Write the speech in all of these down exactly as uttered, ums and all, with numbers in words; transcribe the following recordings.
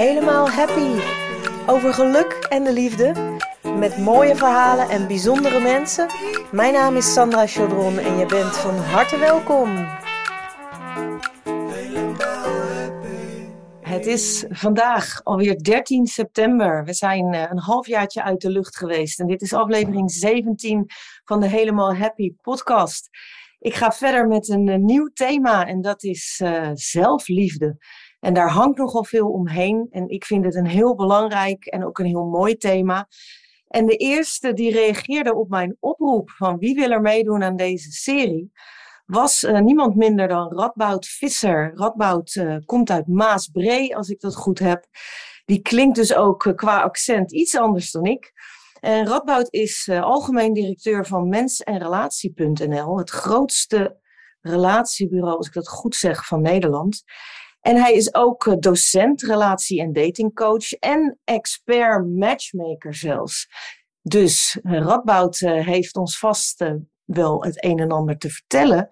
helemaal happy. Over geluk en de liefde. Met mooie verhalen en bijzondere mensen. Mijn naam is Sandra Chaudron en je bent van harte welkom. Het is vandaag alweer dertien september. We zijn een halfjaartje uit de lucht geweest. En dit is aflevering zeventien van de Helemaal Happy podcast. Ik ga verder met een nieuw thema en dat is uh, zelfliefde. En daar hangt nogal veel omheen. En ik vind het een heel belangrijk en ook een heel mooi thema. En de eerste die reageerde op mijn oproep van wie wil er meedoen aan deze serie, was uh, niemand minder dan Radboud Visser. Radboud uh, komt uit Maasbree, als ik dat goed heb. Die klinkt dus ook uh, qua accent iets anders dan ik. En Radboud is uh, algemeen directeur van Mens en Relatie.nl, het grootste relatiebureau, als ik dat goed zeg, van Nederland. En hij is ook uh, docent, relatie- en datingcoach en expert matchmaker zelfs. Dus uh, Radboud uh, heeft ons vast uh, wel het een en ander te vertellen.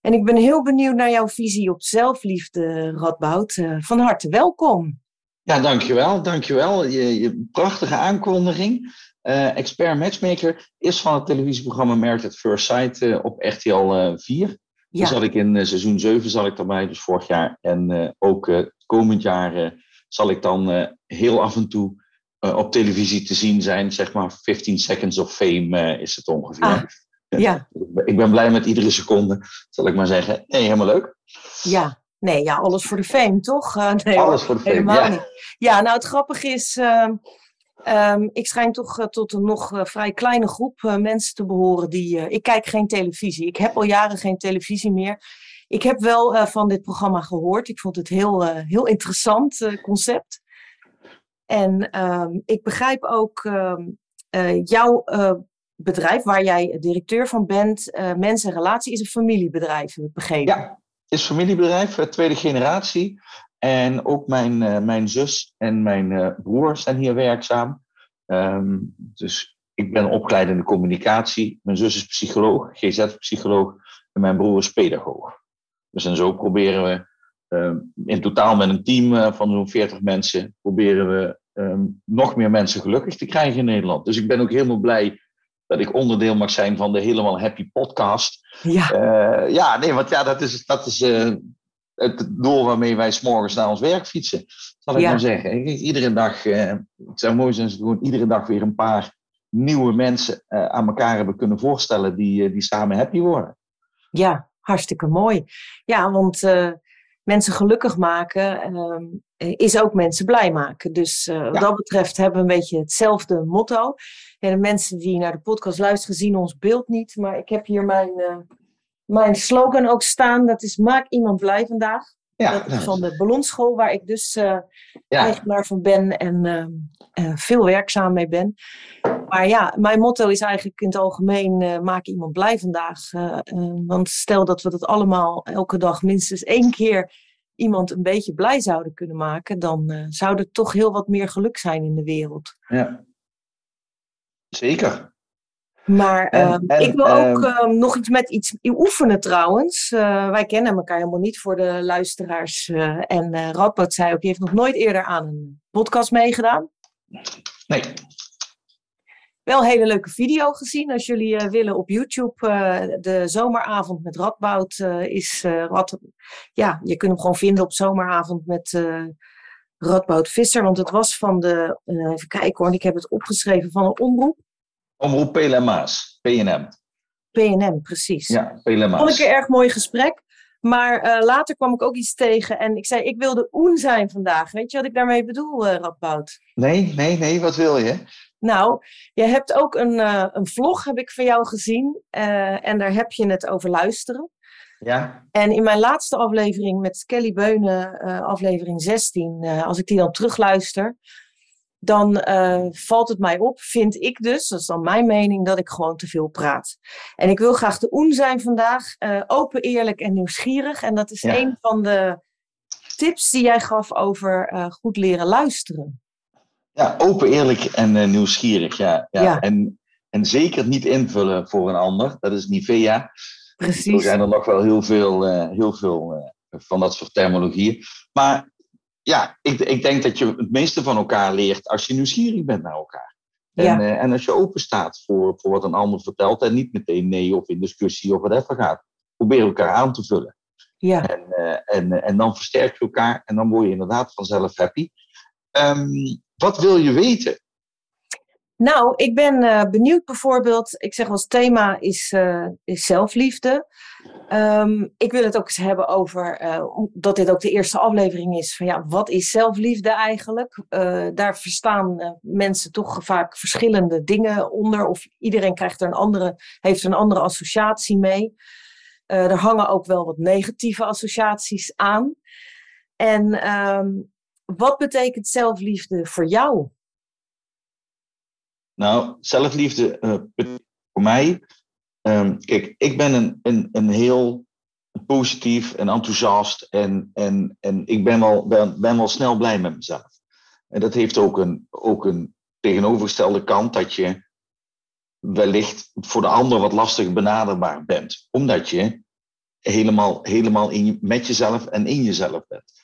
En ik ben heel benieuwd naar jouw visie op zelfliefde, Radboud. Uh, van harte welkom. Ja, dankjewel. dankjewel. Je, je prachtige aankondiging. Uh, expert matchmaker is van het televisieprogramma Married at First Sight uh, op R T L vier. Ja. Daar zat ik in uh, seizoen zeven zat ik erbij, dus vorig jaar. En uh, ook uh, komend jaar uh, zal ik dan uh, heel af en toe uh, op televisie te zien zijn. Zeg maar fifteen seconds of fame uh, is het ongeveer. Ah. Ja. Ik ben blij met iedere seconde, zal ik maar zeggen. Nee, helemaal leuk. Ja, nee, ja, alles voor de fame, toch? Uh, nee, alles voor de fame, helemaal ja. Niet. Ja, nou het grappige is, uh, um, ik schijn toch uh, tot een nog uh, vrij kleine groep uh, mensen te behoren. Die, uh, ik kijk geen televisie, ik heb al jaren geen televisie meer. Ik heb wel uh, van dit programma gehoord, ik vond het heel, uh, heel interessant uh, concept. En uh, ik begrijp ook uh, uh, jouw... Uh, bedrijf waar jij directeur van bent, uh, Mens en Relatie, is een familiebedrijf, heb ik begrepen. Ja, is familiebedrijf, tweede generatie. En ook mijn, uh, mijn zus en mijn uh, broer zijn hier werkzaam. Um, dus ik ben opgeleid in de communicatie. Mijn zus is psycholoog, G Z-psycholoog. En mijn broer is pedagoog. Dus en zo proberen we um, in totaal met een team uh, van zo'n veertig mensen, proberen we um, nog meer mensen gelukkig te krijgen in Nederland. Dus ik ben ook helemaal blij dat ik onderdeel mag zijn van de Helemaal Happy podcast. Ja, uh, ja nee, want ja, dat is, dat is uh, het doel waarmee wij 's morgens naar ons werk fietsen. Zal ik ja. maar zeggen. Iedere dag, uh, het zou mooi zijn als we gewoon iedere dag weer een paar nieuwe mensen uh, aan elkaar hebben kunnen voorstellen die, uh, die samen happy worden. Ja, hartstikke mooi. Ja, want uh, mensen gelukkig maken uh, is ook mensen blij maken. Dus uh, wat ja. dat betreft hebben we een beetje hetzelfde motto. Ja, de mensen die naar de podcast luisteren zien ons beeld niet. Maar ik heb hier mijn, uh, mijn slogan ook staan. Dat is maak iemand blij vandaag. Ja, dat is nou, van de ballonschool waar ik dus uh, ja. eigenaar van ben. En uh, uh, veel werkzaam mee ben. Maar ja, mijn motto is eigenlijk in het algemeen uh, maak iemand blij vandaag. Uh, uh, want stel dat we dat allemaal elke dag minstens één keer iemand een beetje blij zouden kunnen maken. Dan uh, zou er toch heel wat meer geluk zijn in de wereld. Ja. Zeker. Maar uh, en, en, ik wil ook uh, uh, nog iets met iets oefenen trouwens. Uh, wij kennen elkaar helemaal niet voor de luisteraars. Uh, en uh, Radboud zei ook, die heeft nog nooit eerder aan een podcast meegedaan. Nee. Wel een hele leuke video gezien. Als jullie uh, willen op YouTube, uh, de zomeravond met Radboud uh, is... Uh, Rad... Ja, je kunt hem gewoon vinden op zomeravond met... Uh, Radboud Visser, want het was van de, uh, even kijken hoor, ik heb het opgeschreven van een omroep. Omroep P N M Maas, P N M. P N M, precies. Ja, P N M Maas. Vond ik een erg mooi gesprek, maar uh, later kwam ik ook iets tegen en ik zei, ik wil de oen zijn vandaag. Weet je wat ik daarmee bedoel, uh, Radboud? Nee, nee, nee, wat wil je? Nou, je hebt ook een, uh, een vlog, heb ik van jou gezien, uh, en daar heb je het over luisteren. Ja. En in mijn laatste aflevering met Kelly Beunen, uh, aflevering zestien, uh, als ik die dan terugluister, dan uh, valt het mij op, vind ik dus, dat is dan mijn mening, dat ik gewoon te veel praat. En ik wil graag de oen zijn vandaag, uh, open, eerlijk en nieuwsgierig. En dat is ja. een van de tips die jij gaf over uh, goed leren luisteren. Ja, open, eerlijk en uh, nieuwsgierig, ja. ja. ja. En, en zeker niet invullen voor een ander, dat is Nivea. Precies. Er zijn er nog wel heel veel, uh, heel veel uh, van dat soort terminologieën. Maar ja, ik, ik denk dat je het meeste van elkaar leert als je nieuwsgierig bent naar elkaar. En, ja. uh, en als je open staat voor, voor wat een ander vertelt en niet meteen nee of in discussie of whatever gaat. Probeer elkaar aan te vullen. Ja. En, uh, en, uh, en dan versterk je elkaar en dan word je inderdaad vanzelf happy. Um, wat wil je weten? Nou, ik ben uh, benieuwd bijvoorbeeld, ik zeg wel eens thema is, uh, is zelfliefde. Um, ik wil het ook eens hebben over, uh, dat dit ook de eerste aflevering is, van ja, wat is zelfliefde eigenlijk? Uh, daar verstaan uh, mensen toch vaak verschillende dingen onder, of iedereen krijgt er een andere, heeft er een andere associatie mee. Uh, er hangen ook wel wat negatieve associaties aan. En um, wat betekent zelfliefde voor jou? Nou, zelfliefde uh, voor mij... Um, kijk, ik ben een, een, een heel positief en enthousiast... en, en, en ik ben wel, ben, ben wel snel blij met mezelf. En dat heeft ook een, ook een tegenovergestelde kant... dat je wellicht voor de ander wat lastig benaderbaar bent. Omdat je helemaal, helemaal in je, met jezelf en in jezelf bent.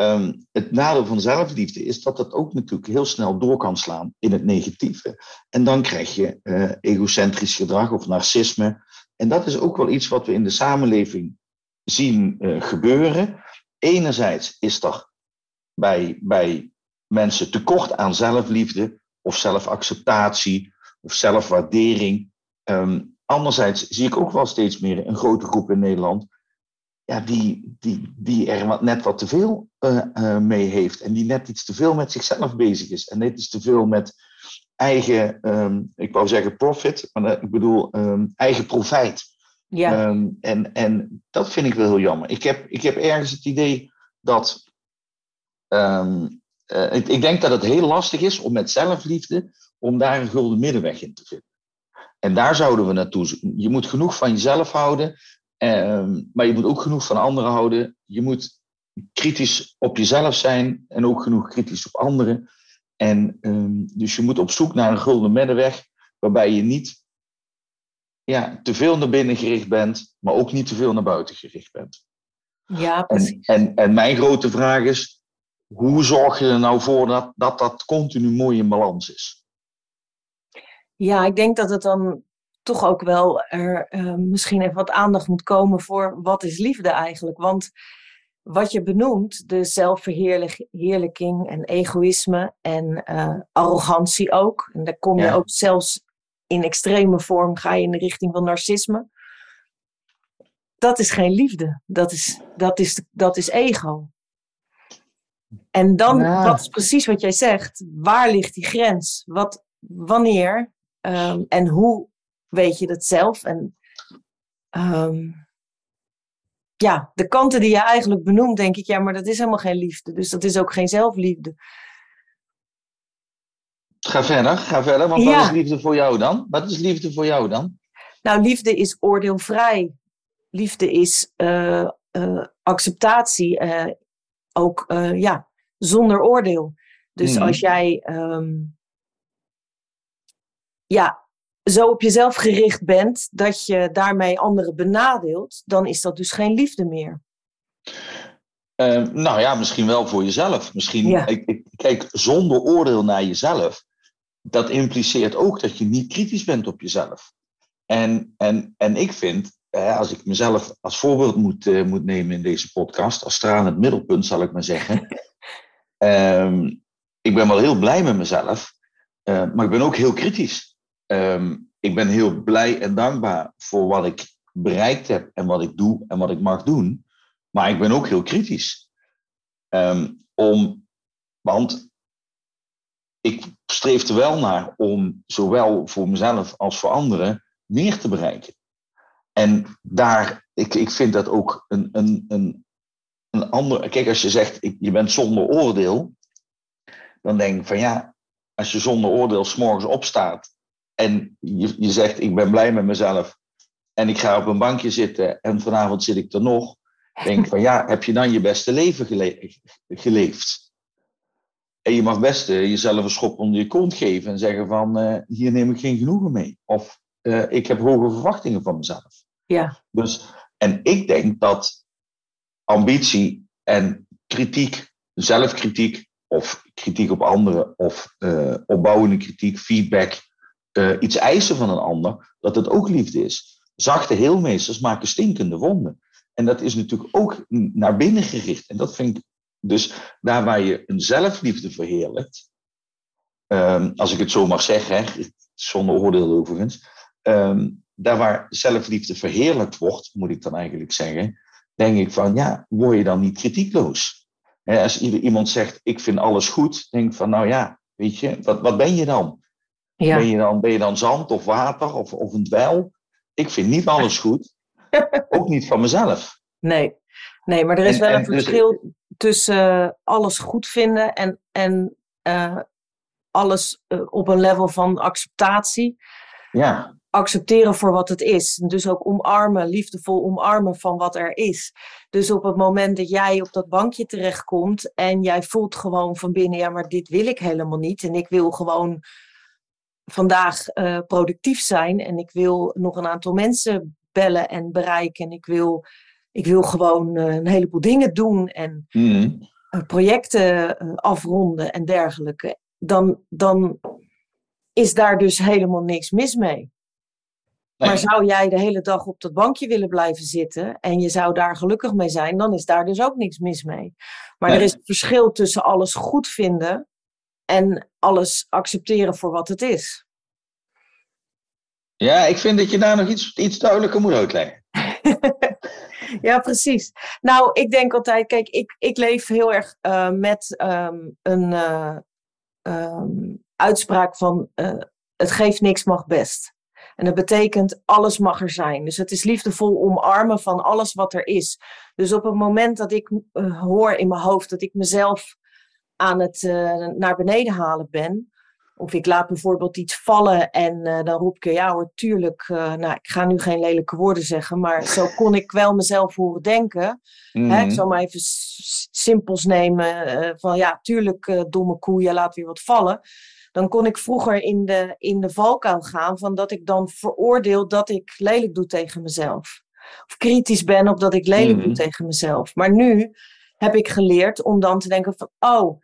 Um, het nadeel van zelfliefde is dat dat ook natuurlijk heel snel door kan slaan in het negatieve. En dan krijg je uh, egocentrisch gedrag of narcisme. En dat is ook wel iets wat we in de samenleving zien uh, gebeuren. Enerzijds is er bij, bij mensen tekort aan zelfliefde of zelfacceptatie of zelfwaardering. Um, anderzijds zie ik ook wel steeds meer een grote groep in Nederland... Ja, die, die, die er wat, net wat te veel uh, uh, mee heeft. En die net iets te veel met zichzelf bezig is. En net iets te veel met eigen, um, ik wou zeggen profit, maar uh, ik bedoel um, eigen profijt. Ja. Um, en, en dat vind ik wel heel jammer. Ik heb, ik heb ergens het idee dat... Um, uh, ik, ik denk dat het heel lastig is om met zelfliefde... om daar een gulden middenweg in te vinden. En daar zouden we naartoe zoeken. Je moet genoeg van jezelf houden... Um, maar je moet ook genoeg van anderen houden. Je moet kritisch op jezelf zijn en ook genoeg kritisch op anderen. En, um, dus je moet op zoek naar een gulden middenweg waarbij je niet ja, te veel naar binnen gericht bent, maar ook niet te veel naar buiten gericht bent. Ja, precies. En, en, en mijn grote vraag is, hoe zorg je er nou voor dat dat, dat continu mooi in balans is? Ja, ik denk dat het dan... toch ook wel er uh, misschien even wat aandacht moet komen voor wat is liefde eigenlijk. Want wat je benoemt, de zelfverheerlijking en egoïsme en uh, arrogantie ook. En daar kom je ja. ook zelfs in extreme vorm, ga je in de richting van narcisme. Dat is geen liefde, dat is, dat is, dat is ego. En dan, ja. dat is precies wat jij zegt, waar ligt die grens? Wat, wanneer um, en hoe... weet je dat zelf? En um, ja, de kanten die je eigenlijk benoemt, denk ik, ja, maar dat is helemaal geen liefde. Dus dat is ook geen zelfliefde. Ga verder, ga verder. Want ja. wat is liefde voor jou dan? Wat is liefde voor jou dan? Nou, liefde is oordeelvrij. Liefde is uh, uh, acceptatie. Uh, ook, uh, ja, zonder oordeel. Dus mm. als jij... Um, ja... zo op jezelf gericht bent, dat je daarmee anderen benadeelt, dan is dat dus geen liefde meer. Uh, nou ja, misschien wel voor jezelf. Misschien, ja. ik, ik, kijk, zonder oordeel naar jezelf, dat impliceert ook dat je niet kritisch bent op jezelf. En, en, en ik vind, uh, als ik mezelf als voorbeeld moet, uh, moet nemen in deze podcast, als stralend het middelpunt, zal ik maar zeggen. uh, ik ben wel heel blij met mezelf, uh, maar ik ben ook heel kritisch. Um, ik ben heel blij en dankbaar voor wat ik bereikt heb en wat ik doe en wat ik mag doen. Maar ik ben ook heel kritisch. Um, om, want ik streef er wel naar om zowel voor mezelf als voor anderen meer te bereiken. En daar, ik, ik vind dat ook een, een, een, een ander... Kijk, als je zegt, ik, je bent zonder oordeel, dan denk ik van ja, als je zonder oordeel 's morgens opstaat, en je, je zegt, ik ben blij met mezelf. En ik ga op een bankje zitten. En vanavond zit ik er nog. Denk van, ja, heb je dan je beste leven gele- geleefd? En je mag best uh, jezelf een schop onder je kont geven. En zeggen van, uh, hier neem ik geen genoegen mee. Of, uh, ik heb hoge verwachtingen van mezelf. Ja. Dus, en ik denk dat ambitie en kritiek zelfkritiek of kritiek op anderen of uh, opbouwende kritiek, feedback, uh, iets eisen van een ander, dat het ook liefde is. Zachte heelmeesters maken stinkende wonden. En dat is natuurlijk ook naar binnen gericht. En dat vind ik dus daar waar je een zelfliefde verheerlijkt, um, als ik het zo mag zeggen, hè, zonder oordeel overigens, um, daar waar zelfliefde verheerlijkt wordt, moet ik dan eigenlijk zeggen, denk ik van, ja, word je dan niet kritiekloos? He, als iemand zegt, ik vind alles goed, denk ik van, nou ja, weet je, wat, wat ben je dan? Ja. Ben je dan? Ben je dan zand of water of, of een dweil? Ik vind niet alles goed. Ook niet van mezelf. Nee, nee, maar er is en, wel en, een verschil dus, tussen uh, alles goed vinden en, en uh, alles uh, op een level van acceptatie. Ja. Accepteren voor wat het is. Dus ook omarmen, liefdevol omarmen van wat er is. Dus op het moment dat jij op dat bankje terechtkomt en jij voelt gewoon van binnen, ja, maar dit wil ik helemaal niet. En ik wil gewoon vandaag uh, productief zijn en ik wil nog een aantal mensen bellen en bereiken. En ik wil, ik wil gewoon uh, een heleboel dingen doen en mm. uh, projecten uh, afronden en dergelijke. Dan, dan is daar dus helemaal niks mis mee. Nee. Maar zou jij de hele dag op dat bankje willen blijven zitten en je zou daar gelukkig mee zijn, dan is daar dus ook niks mis mee. Maar nee. Er is een verschil tussen alles goed vinden en alles accepteren voor wat het is. Ja, ik vind dat je daar nog iets, iets duidelijker moet uitleggen. Ja, precies. Nou, ik denk altijd, kijk, ik, ik leef heel erg uh, met um, een uh, um, uitspraak van uh, het geeft niks mag best. En dat betekent, alles mag er zijn. Dus het is liefdevol omarmen van alles wat er is. Dus op het moment dat ik uh, hoor in mijn hoofd dat ik mezelf aan het uh, naar beneden halen ben, of ik laat bijvoorbeeld iets vallen en uh, dan roep ik, ja hoor, tuurlijk, uh, nou, ik ga nu geen lelijke woorden zeggen, maar zo kon ik wel mezelf horen denken. Mm-hmm. Hè, ik zal maar even s- simpels nemen, uh, van ja, tuurlijk, uh, domme koe, je laat weer wat vallen. Dan kon ik vroeger in de, in de valkuil gaan van dat ik dan veroordeel dat ik lelijk doe tegen mezelf. Of kritisch ben op dat ik lelijk mm-hmm. doe tegen mezelf. Maar nu heb ik geleerd om dan te denken van, oh,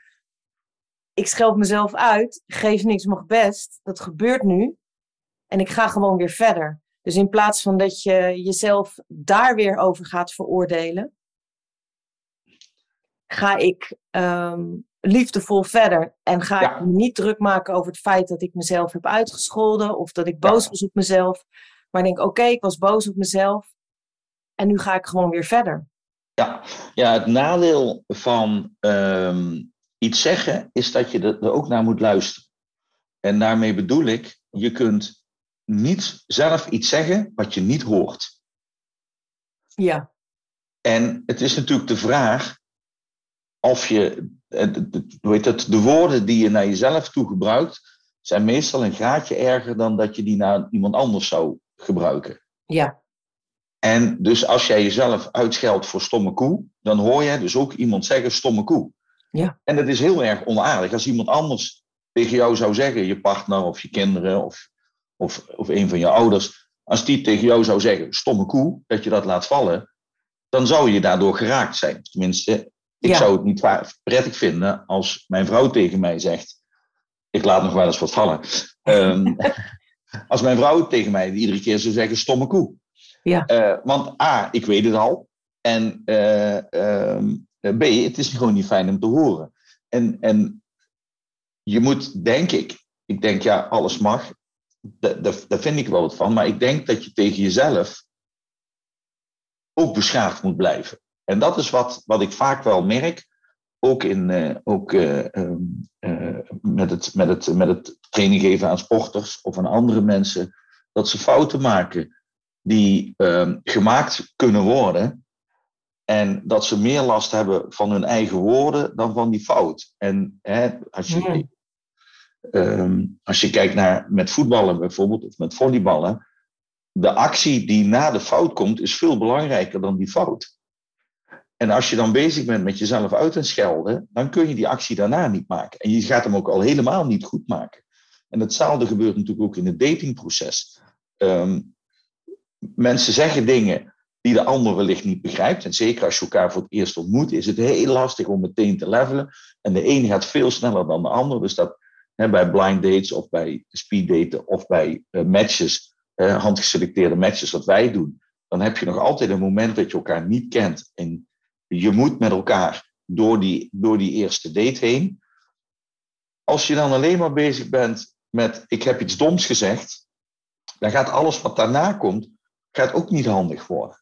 ik scheld mezelf uit, geef niks mag best, dat gebeurt nu en ik ga gewoon weer verder. Dus in plaats van dat je jezelf daar weer over gaat veroordelen, ga ik um, liefdevol verder en ga ja. ik me niet druk maken over het feit dat ik mezelf heb uitgescholden of dat ik boos ja. was op mezelf. Maar denk, oké, okay, ik was boos op mezelf en nu ga ik gewoon weer verder. Ja, ja, het nadeel van um, iets zeggen is dat je er ook naar moet luisteren. En daarmee bedoel ik, je kunt niet zelf iets zeggen wat je niet hoort. Ja. En het is natuurlijk de vraag of je, weet het, de woorden die je naar jezelf toe gebruikt, zijn meestal een gaatje erger dan dat je die naar iemand anders zou gebruiken. Ja. En dus als jij jezelf uitscheldt voor stomme koe, dan hoor jij dus ook iemand zeggen stomme koe. Ja. En dat is heel erg onaardig. Als iemand anders tegen jou zou zeggen, je partner of je kinderen of, of, of een van je ouders, als die tegen jou zou zeggen stomme koe, dat je dat laat vallen, dan zou je daardoor geraakt zijn. Tenminste, ik ja. zou het niet prettig vinden als mijn vrouw tegen mij zegt, ik laat nog wel eens wat vallen. um, als mijn vrouw tegen mij iedere keer zou zeggen stomme koe. Ja. Uh, want A, ik weet het al. En uh, um, B, het is gewoon niet fijn om te horen. En, en je moet, denk ik, ik denk ja, alles mag. Daar, daar vind ik wel wat van. Maar ik denk dat je tegen jezelf ook beschaafd moet blijven. En dat is wat, wat ik vaak wel merk. Ook, in, uh, ook uh, uh, met, het, met, het, met het training geven aan sporters of aan andere mensen. Dat ze fouten maken die uh, gemaakt kunnen worden en dat ze meer last hebben van hun eigen woorden dan van die fout. En hè, als, je, ja. um, als je kijkt naar met voetballen bijvoorbeeld of met volleyballen, de actie die na de fout komt is veel belangrijker dan die fout. En als je dan bezig bent met jezelf uit en schelden, dan kun je die actie daarna niet maken. En je gaat hem ook al helemaal niet goed maken. En hetzelfde gebeurt natuurlijk ook in het datingproces. Um, Mensen zeggen dingen die de ander wellicht niet begrijpt. En zeker als je elkaar voor het eerst ontmoet, is het heel lastig om meteen te levelen. En de een gaat veel sneller dan de ander. Dus dat hè, bij blind dates of bij speeddaten of bij uh, matches, uh, handgeselecteerde matches wat wij doen, dan heb je nog altijd een moment dat je elkaar niet kent. En je moet met elkaar door die, door die eerste date heen. Als je dan alleen maar bezig bent met ik heb iets doms gezegd, dan gaat alles wat daarna komt, gaat ook niet handig worden.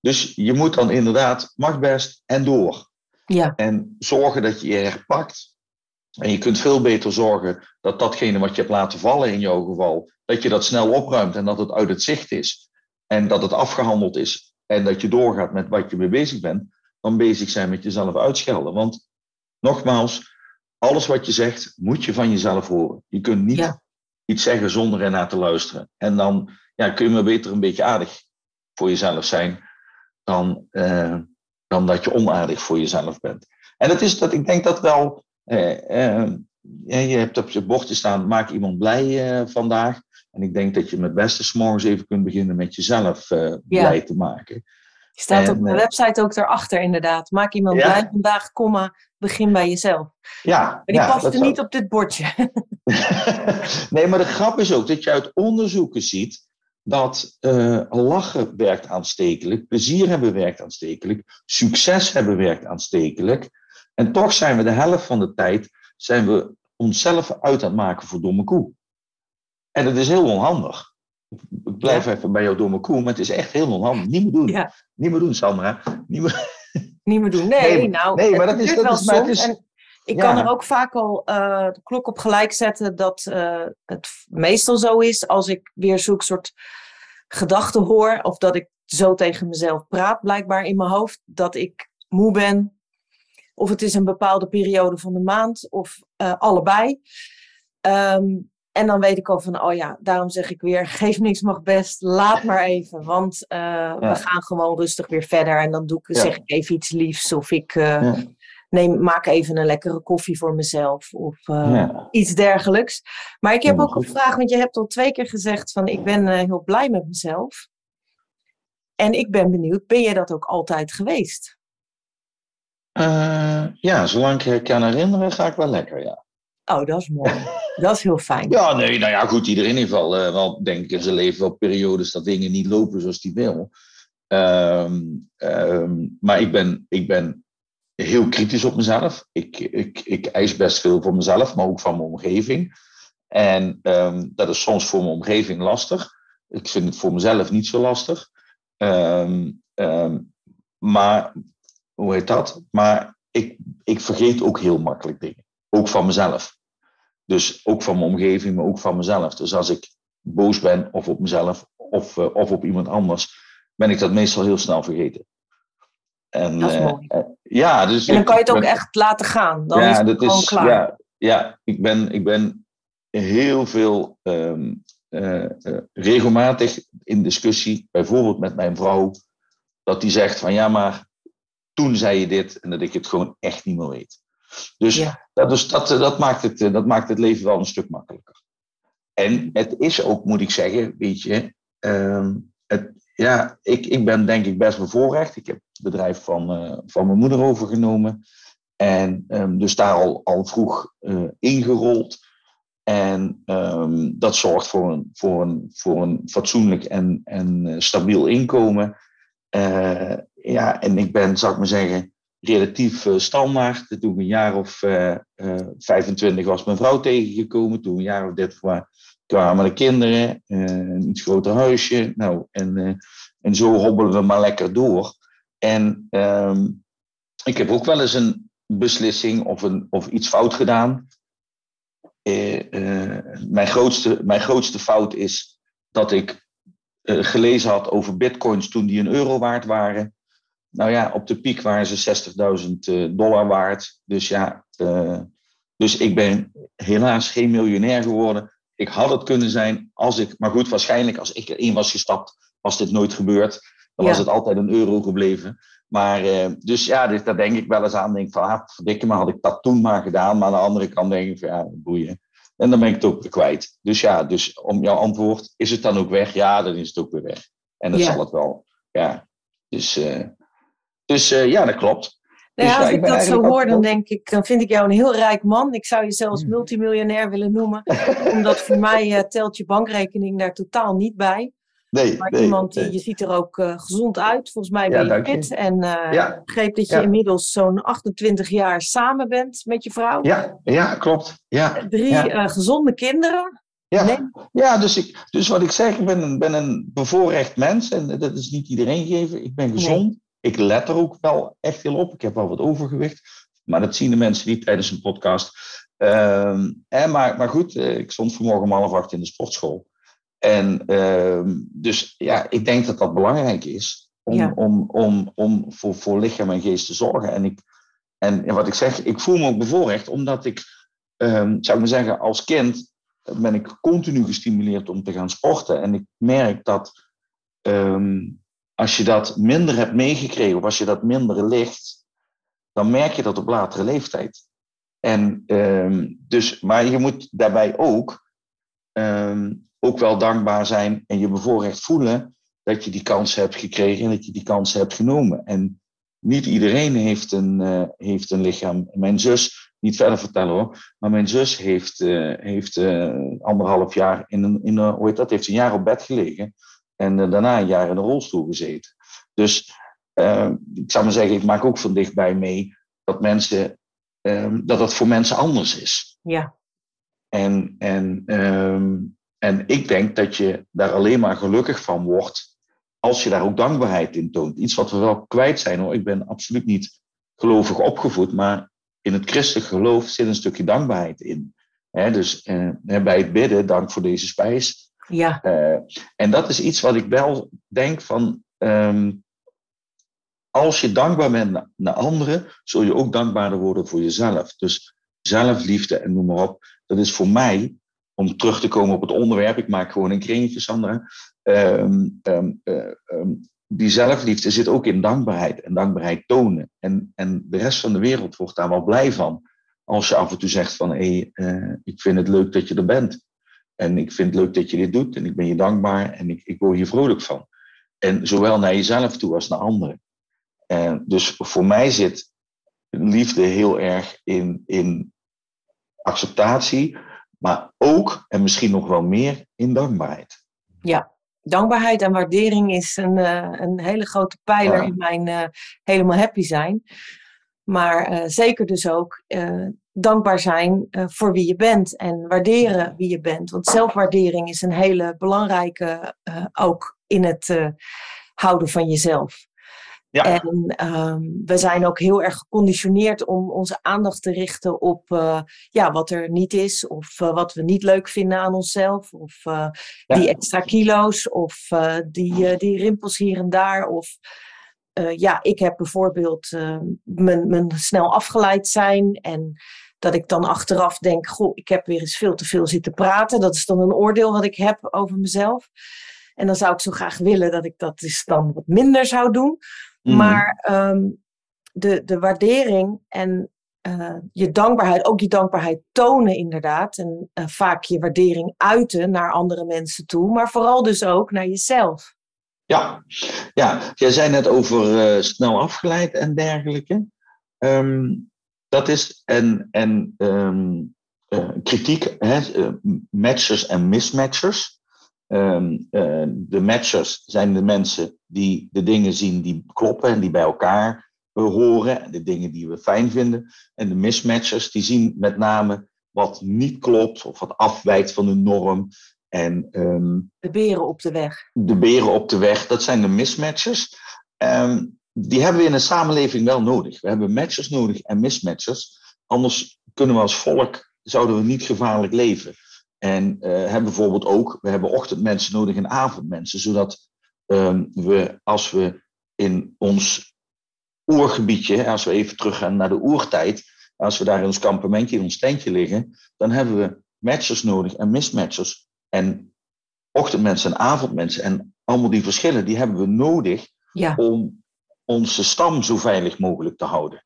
Dus je moet dan inderdaad, mag best en door. Ja. En zorgen dat je je herpakt. En je kunt veel beter zorgen dat datgene wat je hebt laten vallen in jouw geval, dat je dat snel opruimt en dat het uit het zicht is. En dat het afgehandeld is en dat je doorgaat met wat je mee bezig bent, dan bezig zijn met jezelf uitschelden. Want nogmaals, alles wat je zegt, moet je van jezelf horen. Je kunt niet ja. iets zeggen zonder ernaar te luisteren. En dan ja, kun je maar beter een beetje aardig voor jezelf zijn dan, eh, dan dat je onaardig voor jezelf bent. En dat is dat ik denk dat wel, eh, eh, je hebt op je bordje staan, maak iemand blij eh, vandaag. En ik denk dat je met beste 's morgens even kunt beginnen met jezelf eh, blij ja. te maken. Je staat en, op de website ook erachter inderdaad. Maak iemand ja. blij vandaag, komma, begin bij jezelf. Ja, maar die ja, past er niet zou... op dit bordje. Nee, maar de grap is ook dat je uit onderzoeken ziet dat uh, lachen werkt aanstekelijk, plezier hebben werkt aanstekelijk, succes hebben werkt aanstekelijk. En toch zijn we de helft van de tijd zijn we onszelf uit aan het maken voor domme koe. En dat is heel onhandig. Ik blijf ja. even bij jouw domme koe, maar het is echt heel onhandig. Niet meer doen. Ja. Niet meer doen, Sandra. Niet meer... Niet meer doen. Nee, nee, nou, nee maar dat is, dat is, maar het is en ik ja. kan er ook vaak al uh, de klok op gelijk zetten dat uh, het meestal zo is als ik weer zo'n soort gedachten hoor of dat ik zo tegen mezelf praat, blijkbaar in mijn hoofd, dat ik moe ben of het is een bepaalde periode van de maand of uh, allebei. Um, en dan weet ik al van, oh ja, daarom zeg ik weer, geef niks mag best, laat maar even. Want uh, ja. we gaan gewoon rustig weer verder. En dan doe ik, ja. zeg ik even iets liefs. Of ik uh, ja. neem, maak even een lekkere koffie voor mezelf. Of uh, ja. iets dergelijks. Maar ik heb ja, ook goed. een vraag, want je hebt al twee keer gezegd van, ik ben uh, heel blij met mezelf. En ik ben benieuwd, ben jij dat ook altijd geweest? Uh, ja, zolang ik kan herinneren, ga ik wel lekker, ja. Oh, dat is mooi. Dat is heel fijn. Ja, nee, nou ja, goed. Iedereen heeft wel, uh, wel denk ik, in zijn leven wel periodes dat dingen niet lopen zoals die wil. Um, um, maar ik ben, ik ben heel kritisch op mezelf. Ik, ik, ik eis best veel van mezelf, maar ook van mijn omgeving. En um, dat is soms voor mijn omgeving lastig. Ik vind het voor mezelf niet zo lastig. Um, um, maar, hoe heet dat? Maar ik, ik vergeet ook heel makkelijk dingen. Ook van mezelf. Dus ook van mijn omgeving, maar ook van mezelf. Dus als ik boos ben, of op mezelf, of, uh, of op iemand anders, ben ik dat meestal heel snel vergeten. En, dat is mooi. Uh, uh, ja, dus en dan ik, kan je het ook ben, echt laten gaan. Dan ja, is het gewoon is, klaar. Ja, ja ik, ben, ik ben heel veel um, uh, uh, regelmatig in discussie, bijvoorbeeld met mijn vrouw, dat die zegt van ja, maar toen zei je dit en dat ik het gewoon echt niet meer weet. Dus, ja. dat, dus dat, dat, maakt het, dat maakt het leven wel een stuk makkelijker. En het is ook, moet ik zeggen, weet je, uh, het, ja, ik, ik ben denk ik best bevoorrecht. Ik heb het bedrijf van, uh, van mijn moeder overgenomen. En um, dus daar al, al vroeg uh, ingerold. En um, dat zorgt voor een, voor een, voor een fatsoenlijk en, en stabiel inkomen. Uh, ja, en ik ben, zou ik maar zeggen, relatief uh, standaard. Toen ik een jaar of uh, uh, vijfentwintig was mijn vrouw tegengekomen. Toen een jaar of dertig kwamen de kinderen. Uh, een iets groter huisje. Nou, en, uh, en zo hobbelen we maar lekker door. En um, ik heb ook wel eens een beslissing of, een, of iets fout gedaan. Uh, uh, mijn, grootste, mijn grootste fout is dat ik uh, gelezen had over bitcoins toen die een euro waard waren. Nou ja, op de piek waren ze zestigduizend dollar waard. Dus ja, uh, dus ik ben helaas geen miljonair geworden. Ik had het kunnen zijn als ik... Maar goed, waarschijnlijk als ik erin was gestapt, was dit nooit gebeurd. Dan ja. was het altijd een euro gebleven. Maar uh, dus ja, dus daar denk ik wel eens aan. Denk van, ah, verdikken, maar had ik dat toen maar gedaan. Maar aan de andere kant denk ik van, ja, boeien. En dan ben ik het ook weer kwijt. Dus ja, dus om jouw antwoord, is het dan ook weg? Ja, dan is het ook weer weg. En dat ja. zal het wel, ja... Dus, uh, dus uh, ja, dat klopt. Nou ja, dus, ja, als ik, ik dat zo hoor, dan denk ik, dan vind ik jou een heel rijk man. Ik zou je zelfs multimiljonair willen noemen. Omdat voor mij uh, telt je bankrekening daar totaal niet bij. Nee, maar nee, iemand die, nee. Je ziet er ook uh, gezond uit. Volgens mij ben ja, je fit. En uh, ja. ik begreep dat je ja. inmiddels zo'n achtentwintig jaar samen bent met je vrouw. Ja, ja klopt. Ja. Drie ja. Uh, gezonde kinderen. Ja, nee. ja dus, ik, dus wat ik zeg, ik ben een, ben een bevoorrecht mens. En dat is niet iedereen gegeven. Ik ben gezond. Nee. Ik let er ook wel echt heel op. Ik heb wel wat overgewicht. Maar dat zien de mensen niet tijdens een podcast. Um, en maar, maar goed, ik stond vanmorgen om half acht in de sportschool. En um, dus ja, ik denk dat dat belangrijk is. Om, ja. om, om, om voor, voor lichaam en geest te zorgen. En, ik, en, en wat ik zeg, ik voel me ook bevoorrecht. Omdat ik, um, zou ik maar zeggen, als kind ben ik continu gestimuleerd om te gaan sporten. En ik merk dat... Um, Als je dat minder hebt meegekregen, of als je dat minder ligt, dan merk je dat op latere leeftijd. En, um, dus, maar je moet daarbij ook, um, ook wel dankbaar zijn en je bevoorrecht voelen dat je die kans hebt gekregen en dat je die kans hebt genomen. En niet iedereen heeft een, uh, heeft een lichaam. Mijn zus, niet verder vertellen hoor, maar mijn zus heeft, uh, heeft uh, anderhalf jaar, in een, in een, hoe heet dat, heeft een jaar op bed gelegen. En daarna een jaar in de rolstoel gezeten. Dus uh, ik zou maar zeggen, ik maak ook van dichtbij mee dat mensen, um, dat het voor mensen anders is. Ja. En, en, um, en ik denk dat je daar alleen maar gelukkig van wordt als je daar ook dankbaarheid in toont. Iets wat we wel kwijt zijn hoor. Ik ben absoluut niet gelovig opgevoed, maar in het christelijk geloof zit een stukje dankbaarheid in. He, dus uh, bij het bidden, dank voor deze spijs. Ja. Uh, en dat is iets wat ik wel denk van, um, als je dankbaar bent naar, naar anderen, zul je ook dankbaarder worden voor jezelf. Dus zelfliefde en noem maar op, dat is voor mij, om terug te komen op het onderwerp, ik maak gewoon een kringetje, Sandra, um, um, uh, um, die zelfliefde zit ook in dankbaarheid en dankbaarheid tonen. En, en de rest van de wereld wordt daar wel blij van, als je af en toe zegt van, hé, hey, uh, ik vind het leuk dat je er bent. En ik vind het leuk dat je dit doet. En ik ben je dankbaar. En ik, ik word hier vrolijk van. En zowel naar jezelf toe als naar anderen. En dus voor mij zit liefde heel erg in, in acceptatie. Maar ook, en misschien nog wel meer, in dankbaarheid. Ja, dankbaarheid en waardering is een, uh, een hele grote pijler ja. in mijn uh, helemaal happy zijn. Maar uh, zeker dus ook... Uh, dankbaar zijn uh, voor wie je bent en waarderen wie je bent. Want zelfwaardering is een hele belangrijke, uh, ook in het uh, houden van jezelf. Ja. En um, we zijn ook heel erg geconditioneerd om onze aandacht te richten op uh, ja, wat er niet is. Of uh, wat we niet leuk vinden aan onszelf. Of uh, ja. die extra kilo's. Of uh, die, uh, die rimpels hier en daar. Of... Uh, ja, ik heb bijvoorbeeld uh, mijn, mijn snel afgeleid zijn en dat ik dan achteraf denk, goh, ik heb weer eens veel te veel zitten praten. Dat is dan een oordeel wat ik heb over mezelf. En dan zou ik zo graag willen dat ik dat dus dan wat minder zou doen. Mm. Maar um, de, de waardering en uh, je dankbaarheid, ook die dankbaarheid tonen inderdaad. En uh, vaak je waardering uiten naar andere mensen toe, maar vooral dus ook naar jezelf. Ja, ja, jij zei net over uh, snel afgeleid en dergelijke. Um, dat is en, en um, uh, kritiek, hè, uh, matchers en mismatchers. Um, uh, de matchers zijn de mensen die de dingen zien die kloppen en die bij elkaar horen. De dingen die we fijn vinden. En de mismatchers die zien met name wat niet klopt of wat afwijkt van de norm. En, um, de beren op de weg. De beren op de weg, dat zijn de mismatches. Um, die hebben we in een samenleving wel nodig. We hebben matches nodig en mismatches. Anders kunnen we als volk, zouden we niet gevaarlijk leven. En uh, hebben bijvoorbeeld ook, we hebben ochtendmensen nodig en avondmensen. Zodat um, we, als we in ons oergebiedje, als we even teruggaan naar de oertijd. Als we daar in ons kampementje, in ons tentje liggen. Dan hebben we matches nodig en mismatches. En ochtendmensen en avondmensen en allemaal die verschillen, die hebben we nodig ja. om onze stam zo veilig mogelijk te houden.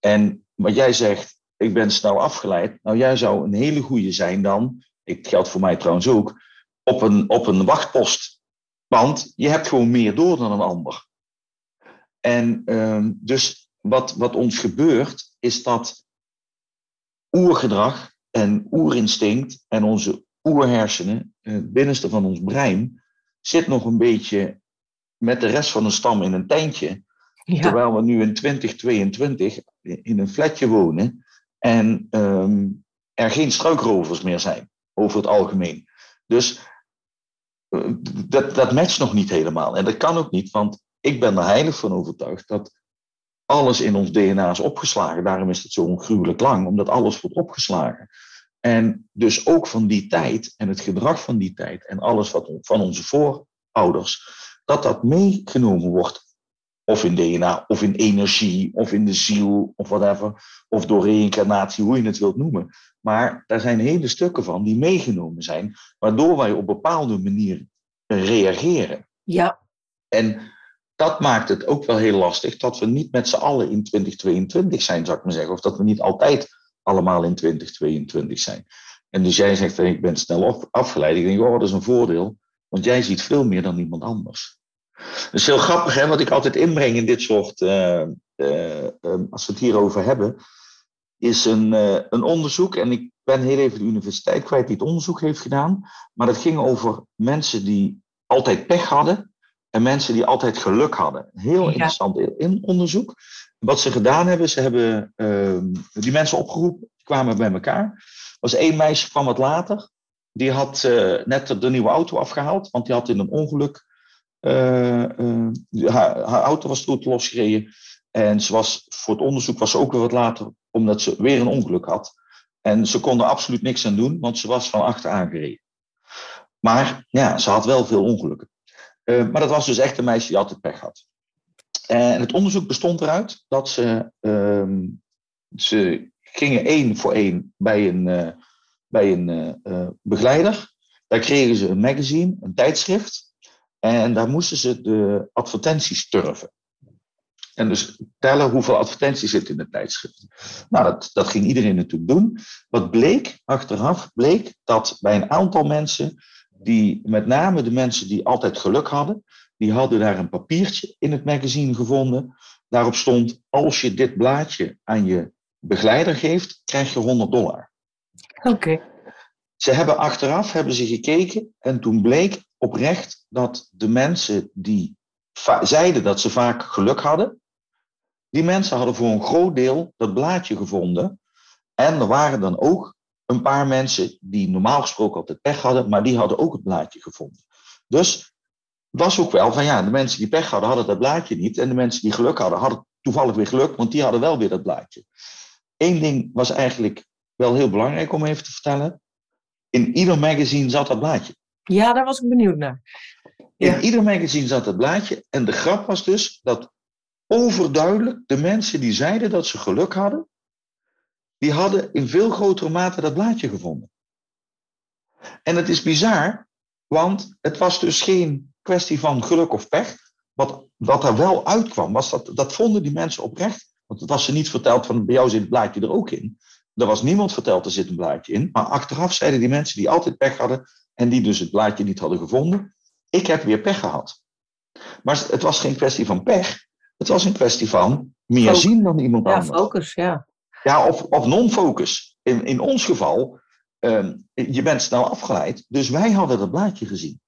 En wat jij zegt, ik ben snel afgeleid. Nou, jij zou een hele goeie zijn dan, het geldt voor mij trouwens ook, op een, op een wachtpost. Want je hebt gewoon meer door dan een ander. En um, dus wat, wat ons gebeurt, is dat oergedrag en oerinstinct en onze oerhersenen, het binnenste van ons brein, zit nog een beetje met de rest van de stam in een tentje. Ja. Terwijl we nu in twintig tweeëntwintig in een flatje wonen en um, er geen struikrovers meer zijn, over het algemeen. Dus uh, dat, dat matcht nog niet helemaal. En dat kan ook niet, want ik ben er heilig van overtuigd dat alles in ons D N A is opgeslagen. Daarom is het zo ongruwelijk lang, omdat alles wordt opgeslagen. En dus ook van die tijd en het gedrag van die tijd en alles wat van onze voorouders, dat dat meegenomen wordt. Of in D N A, of in energie, of in de ziel, of whatever. Of door reïncarnatie, hoe je het wilt noemen. Maar daar zijn hele stukken van die meegenomen zijn, waardoor wij op bepaalde manier reageren. Ja. En dat maakt het ook wel heel lastig dat we niet met z'n allen in twintig tweeëntwintig zijn, zou ik maar zeggen. Of dat we niet altijd allemaal in twintig tweeëntwintig zijn. En dus jij zegt, ik ben snel afgeleid. Ik denk, oh, dat is een voordeel, want jij ziet veel meer dan iemand anders. Dat is heel grappig, hè, wat ik altijd inbreng in dit soort, uh, uh, um, als we het hierover hebben, is een, uh, een onderzoek. En ik ben heel even de universiteit kwijt die het onderzoek heeft gedaan. Maar dat ging over mensen die altijd pech hadden en mensen die altijd geluk hadden. Heel ja. interessant in onderzoek. Wat ze gedaan hebben, ze hebben uh, die mensen opgeroepen, kwamen bij elkaar. Was één meisje, kwam wat later. Die had uh, net de nieuwe auto afgehaald, want die had in een ongeluk, Uh, uh, haar, haar auto was goed losgereden. En ze was, voor het onderzoek was ze ook weer wat later, omdat ze weer een ongeluk had. En ze kon er absoluut niks aan doen, want ze was van achter aangereden. Maar ja, ze had wel veel ongelukken. Uh, maar dat was dus echt een meisje die altijd pech had. En het onderzoek bestond eruit dat ze, uh, ze gingen één voor één bij een, uh, bij een uh, begeleider. Daar kregen ze een magazine, een tijdschrift. En daar moesten ze de advertenties turven. En dus tellen hoeveel advertenties zitten in de tijdschrift. Nou, dat, dat ging iedereen natuurlijk doen. Wat bleek, achteraf bleek, dat bij een aantal mensen, die, met name de mensen die altijd geluk hadden, die hadden daar een papiertje in het magazine gevonden. Daarop stond, als je dit blaadje aan je begeleider geeft, krijg je honderd dollar. Oké. Okay. Ze hebben achteraf hebben ze gekeken en toen bleek oprecht dat de mensen die va- zeiden dat ze vaak geluk hadden, die mensen hadden voor een groot deel dat blaadje gevonden. En er waren dan ook een paar mensen die normaal gesproken altijd pech hadden, maar die hadden ook het blaadje gevonden. Dus was ook wel van ja, de mensen die pech hadden, hadden dat blaadje niet. En de mensen die geluk hadden, hadden toevallig weer geluk, want die hadden wel weer dat blaadje. Eén ding was eigenlijk wel heel belangrijk om even te vertellen. In ieder magazine zat dat blaadje. Ja, daar was ik benieuwd naar. Ja. In ieder magazine zat dat blaadje. En de grap was dus dat overduidelijk de mensen die zeiden dat ze geluk hadden, die hadden in veel grotere mate dat blaadje gevonden. En het is bizar, want het was dus geen kwestie van geluk of pech. Wat, wat er wel uitkwam, was dat, dat vonden die mensen oprecht. Want het was ze niet verteld van bij jou zit het blaadje er ook in. Er was niemand verteld, er zit een blaadje in. Maar achteraf zeiden die mensen die altijd pech hadden en die dus het blaadje niet hadden gevonden, ik heb weer pech gehad. Maar het was geen kwestie van pech. Het was een kwestie van meer focus. Zien dan iemand ja, anders. Focus, ja. Ja, of, of non-focus. In, in ons geval, um, je bent snel afgeleid. Dus wij hadden dat blaadje gezien.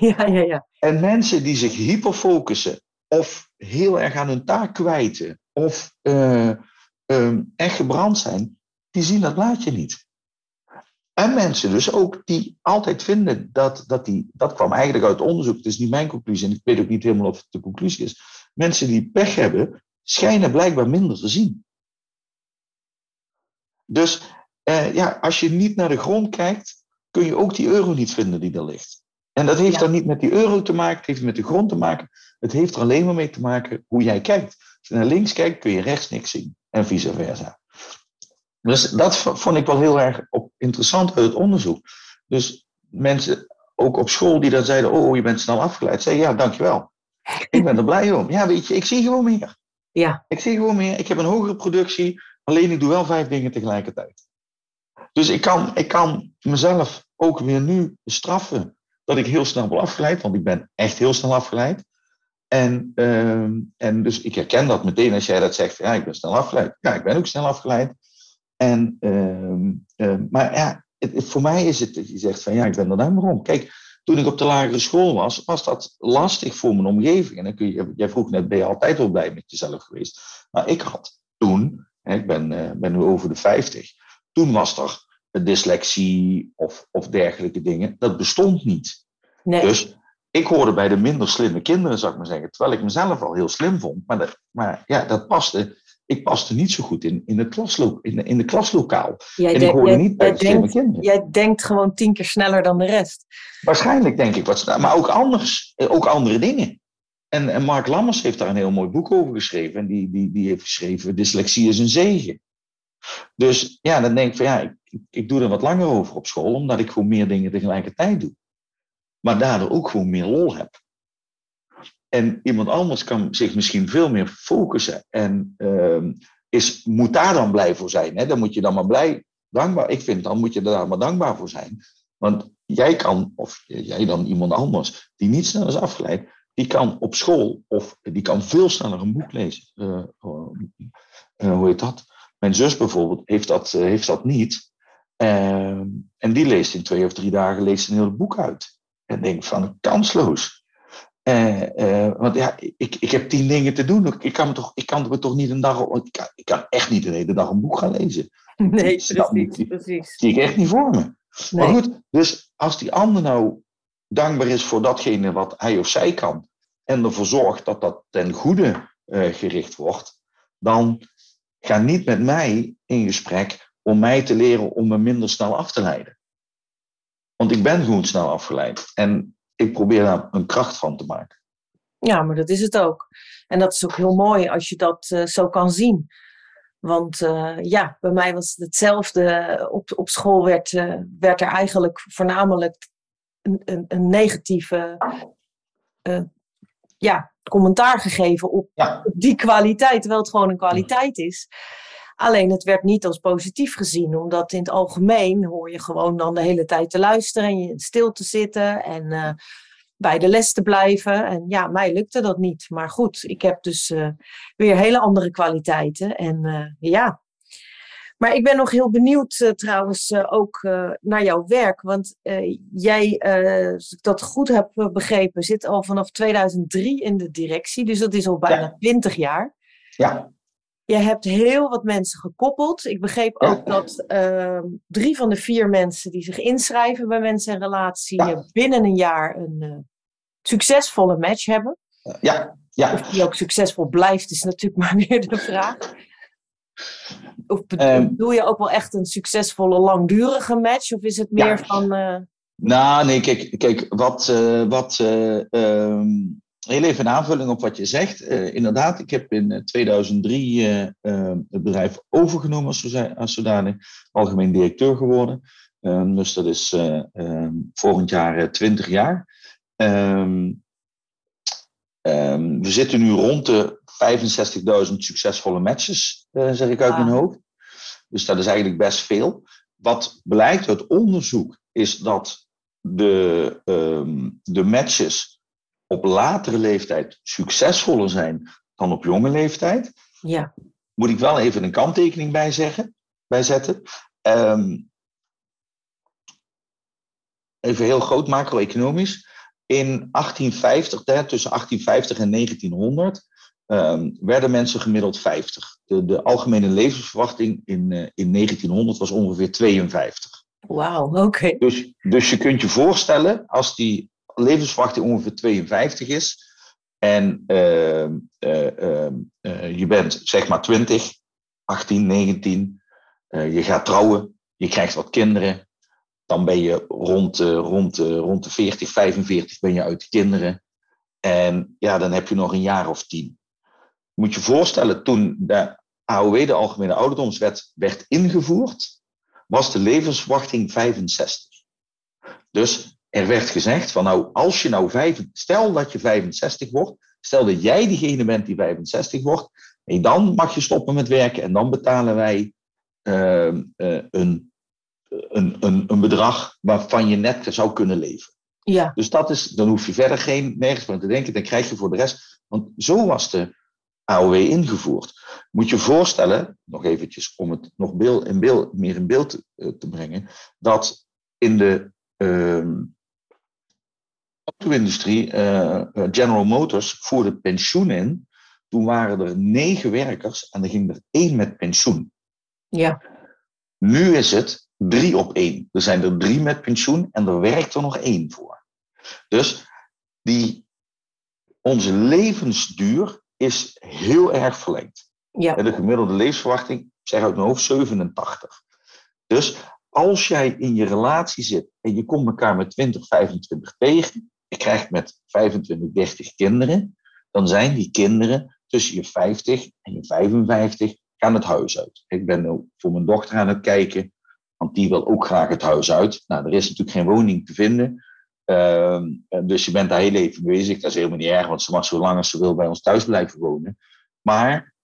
Ja, ja, ja. En mensen die zich hyperfocussen of heel erg aan hun taak kwijten of uh, um, echt gebrand zijn, die zien dat blaadje niet. En mensen dus ook die altijd vinden dat, dat die, dat kwam eigenlijk uit onderzoek, het is niet mijn conclusie en ik weet ook niet helemaal of het de conclusie is, mensen die pech hebben, schijnen blijkbaar minder te zien. Dus eh, ja, als je niet naar de grond kijkt, kun je ook die euro niet vinden die er ligt. En dat heeft ja. dan niet met die euro te maken, het heeft met de grond te maken, het heeft er alleen maar mee te maken hoe jij kijkt. Als je naar links kijkt, kun je rechts niks zien en vice versa. Dus dat vond ik wel heel erg op, interessant uit het onderzoek. Dus mensen, ook op school, die dan zeiden, oh, je bent snel afgeleid. Zeiden, ja, dankjewel. Ik ben er blij om. Ja, weet je, ik zie gewoon meer. Ja. Ik zie gewoon meer. Ik heb een hogere productie, alleen ik doe wel vijf dingen tegelijkertijd. Dus ik kan, ik kan mezelf ook weer nu straffen dat ik heel snel ben afgeleid, want ik ben echt heel snel afgeleid. En, uh, en dus ik herken dat meteen als jij dat zegt. Ja, ik ben snel afgeleid. Ja, ik ben ook snel afgeleid. En, uh, uh, maar ja, het, het, voor mij is het dat je zegt van ja, ik ben er duim om. Kijk, toen ik op de lagere school was, was dat lastig voor mijn omgeving. En dan kun je, jij vroeg net, ben je altijd wel blij met jezelf geweest? Maar ik had toen, en ik ben, uh, ben nu over de vijftig, toen was er dyslexie of, of dergelijke dingen. Dat bestond niet. Nee. Dus ik hoorde bij de minder slimme kinderen, zou ik maar zeggen. Terwijl ik mezelf al heel slim vond. Maar, de, maar ja, dat paste. Ik paste niet zo goed in, in, de, klaslo- in, de, in de klaslokaal. Jij en ik hoorde jij, niet bij de slimme denkt, kinderen. Jij denkt gewoon tien keer sneller dan de rest. Waarschijnlijk denk ik wat sneller. Maar ook anders. Ook andere dingen. En, en Mark Lammers heeft daar een heel mooi boek over geschreven. En die, die, die heeft geschreven, dyslexie is een zegen. Dus ja, dan denk ik van ja, ik, ik doe er wat langer over op school. Omdat ik gewoon meer dingen tegelijkertijd doe. Maar daardoor ook gewoon meer lol heb. En iemand anders kan zich misschien veel meer focussen. En uh, is, moet daar dan blij voor zijn. Hè? Dan moet je dan maar blij, dankbaar. Ik vind, dan moet je daar maar dankbaar voor zijn. Want jij kan, of jij dan iemand anders, die niet snel is afgeleid. Die kan op school, of die kan veel sneller een boek lezen. Uh, uh, hoe heet dat? Mijn zus bijvoorbeeld heeft dat, uh, heeft dat niet. Uh, en die leest in twee of drie dagen leest een heel boek uit. En denk van, kansloos. Uh, uh, want ja, ik, ik heb tien dingen te doen. Ik kan me toch, ik kan me toch niet een dag... Ik kan, ik kan echt niet de hele dag een boek gaan lezen. Nee, precies. Dat, die, precies. Zie ik echt niet voor me. Nee. Maar goed, dus als die ander nou dankbaar is voor datgene wat hij of zij kan... en ervoor zorgt dat dat ten goede uh, gericht wordt... dan ga niet met mij in gesprek om mij te leren om me minder snel af te leiden. Want ik ben gewoon snel afgeleid. En ik probeer daar een kracht van te maken. Ja, maar dat is het ook. En dat is ook heel mooi als je dat uh, zo kan zien. Want uh, ja, bij mij was het hetzelfde. Op, op school werd, uh, werd er eigenlijk voornamelijk een, een, een negatieve uh, ja, commentaar gegeven op, ja. op die kwaliteit. Terwijl het gewoon een kwaliteit is. Alleen het werd niet als positief gezien, omdat in het algemeen hoor je gewoon dan de hele tijd te luisteren en stil te zitten en uh, bij de les te blijven. En ja, mij lukte dat niet. Maar goed, ik heb dus uh, weer hele andere kwaliteiten. En uh, ja, maar ik ben nog heel benieuwd uh, trouwens uh, ook uh, naar jouw werk. Want uh, jij, uh, als ik dat goed heb begrepen, zit al vanaf tweeduizend drie in de directie. Dus dat is al bijna ja. twintig jaar. Ja. Je hebt heel wat mensen gekoppeld. Ik begreep ook ja. dat uh, drie van de vier mensen die zich inschrijven bij Mensen en Relatie... Ja. binnen een jaar een uh, succesvolle match hebben. Ja. Ja. Of die ook succesvol blijft, is natuurlijk maar weer de vraag. Of bedoel um, je ook wel echt een succesvolle, langdurige match? Of is het meer ja. van... Uh... Nou, nee, kijk, kijk wat... Uh, wat uh, um... Heel even een aanvulling op wat je zegt. Uh, inderdaad, ik heb in tweeduizend drie uh, uh, het bedrijf overgenomen als, zo, als zodanig. Algemeen directeur geworden. Uh, dus dat is uh, um, volgend jaar uh, twintig jaar. Um, um, we zitten nu rond de vijfenzestigduizend succesvolle matches, uh, zeg ik uit ah. mijn hoofd. Dus dat is eigenlijk best veel. Wat blijkt uit onderzoek is dat de, um, de matches... op latere leeftijd succesvoller zijn dan op jonge leeftijd. Ja. Moet ik wel even een kanttekening bij, zeggen, bij zetten. Um, even heel groot, macro-economisch. In achttien vijftig, daar, tussen achttien vijftig en negentienhonderd, um, werden mensen gemiddeld vijftig. De, de algemene levensverwachting in, uh, in negentienhonderd was ongeveer tweeënvijftig. Wauw, oké. Okay. Dus, dus je kunt je voorstellen, als die... levensverwachting ongeveer tweeënvijftig is en uh, uh, uh, uh, je bent zeg maar twintig, achttien, negentien, uh, je gaat trouwen, je krijgt wat kinderen, dan ben je rond, uh, rond, uh, rond de veertig, vijfenveertig ben je uit de kinderen en ja, dan heb je nog een jaar of tien. Moet je voorstellen, toen de A O W, de Algemene Ouderdomswet, werd ingevoerd, was de levensverwachting vijfenzestig. Dus er werd gezegd van nou, als je nou vijf, stel dat je vijfenzestig wordt, stel dat jij diegene bent die vijfenzestig wordt, en dan mag je stoppen met werken en dan betalen wij uh, uh, een, een, een, een bedrag waarvan je net zou kunnen leven. Ja. Dus dat is, dan hoef je verder geen, nergens aan te denken. Dan krijg je voor de rest, want zo was de A O W ingevoerd. Moet je voorstellen, nog eventjes om het nog beeld, in beeld, meer in beeld te, te brengen, dat in de uh, auto-industrie, uh, General Motors, voerde pensioen in. Toen waren er negen werkers en er ging er één met pensioen. Ja. Nu is het drie op één. Er zijn er drie met pensioen en er werkt er nog één voor. Dus die, onze levensduur is heel erg verlengd. Ja. De gemiddelde levensverwachting, zeg uit mijn hoofd, zevenentachtig. Dus als jij in je relatie zit en je komt elkaar met twintig, vijfentwintig tegen, je krijgt met vijfentwintig, dertig kinderen, dan zijn die kinderen tussen je vijftig en je vijfenvijftig gaan het huis uit. Ik ben nu voor mijn dochter aan het kijken, want die wil ook graag het huis uit. Nou, er is natuurlijk geen woning te vinden. Uh, dus je bent daar heel even bezig. Dat is helemaal niet erg, want ze mag zo lang als ze wil bij ons thuis blijven wonen. Maar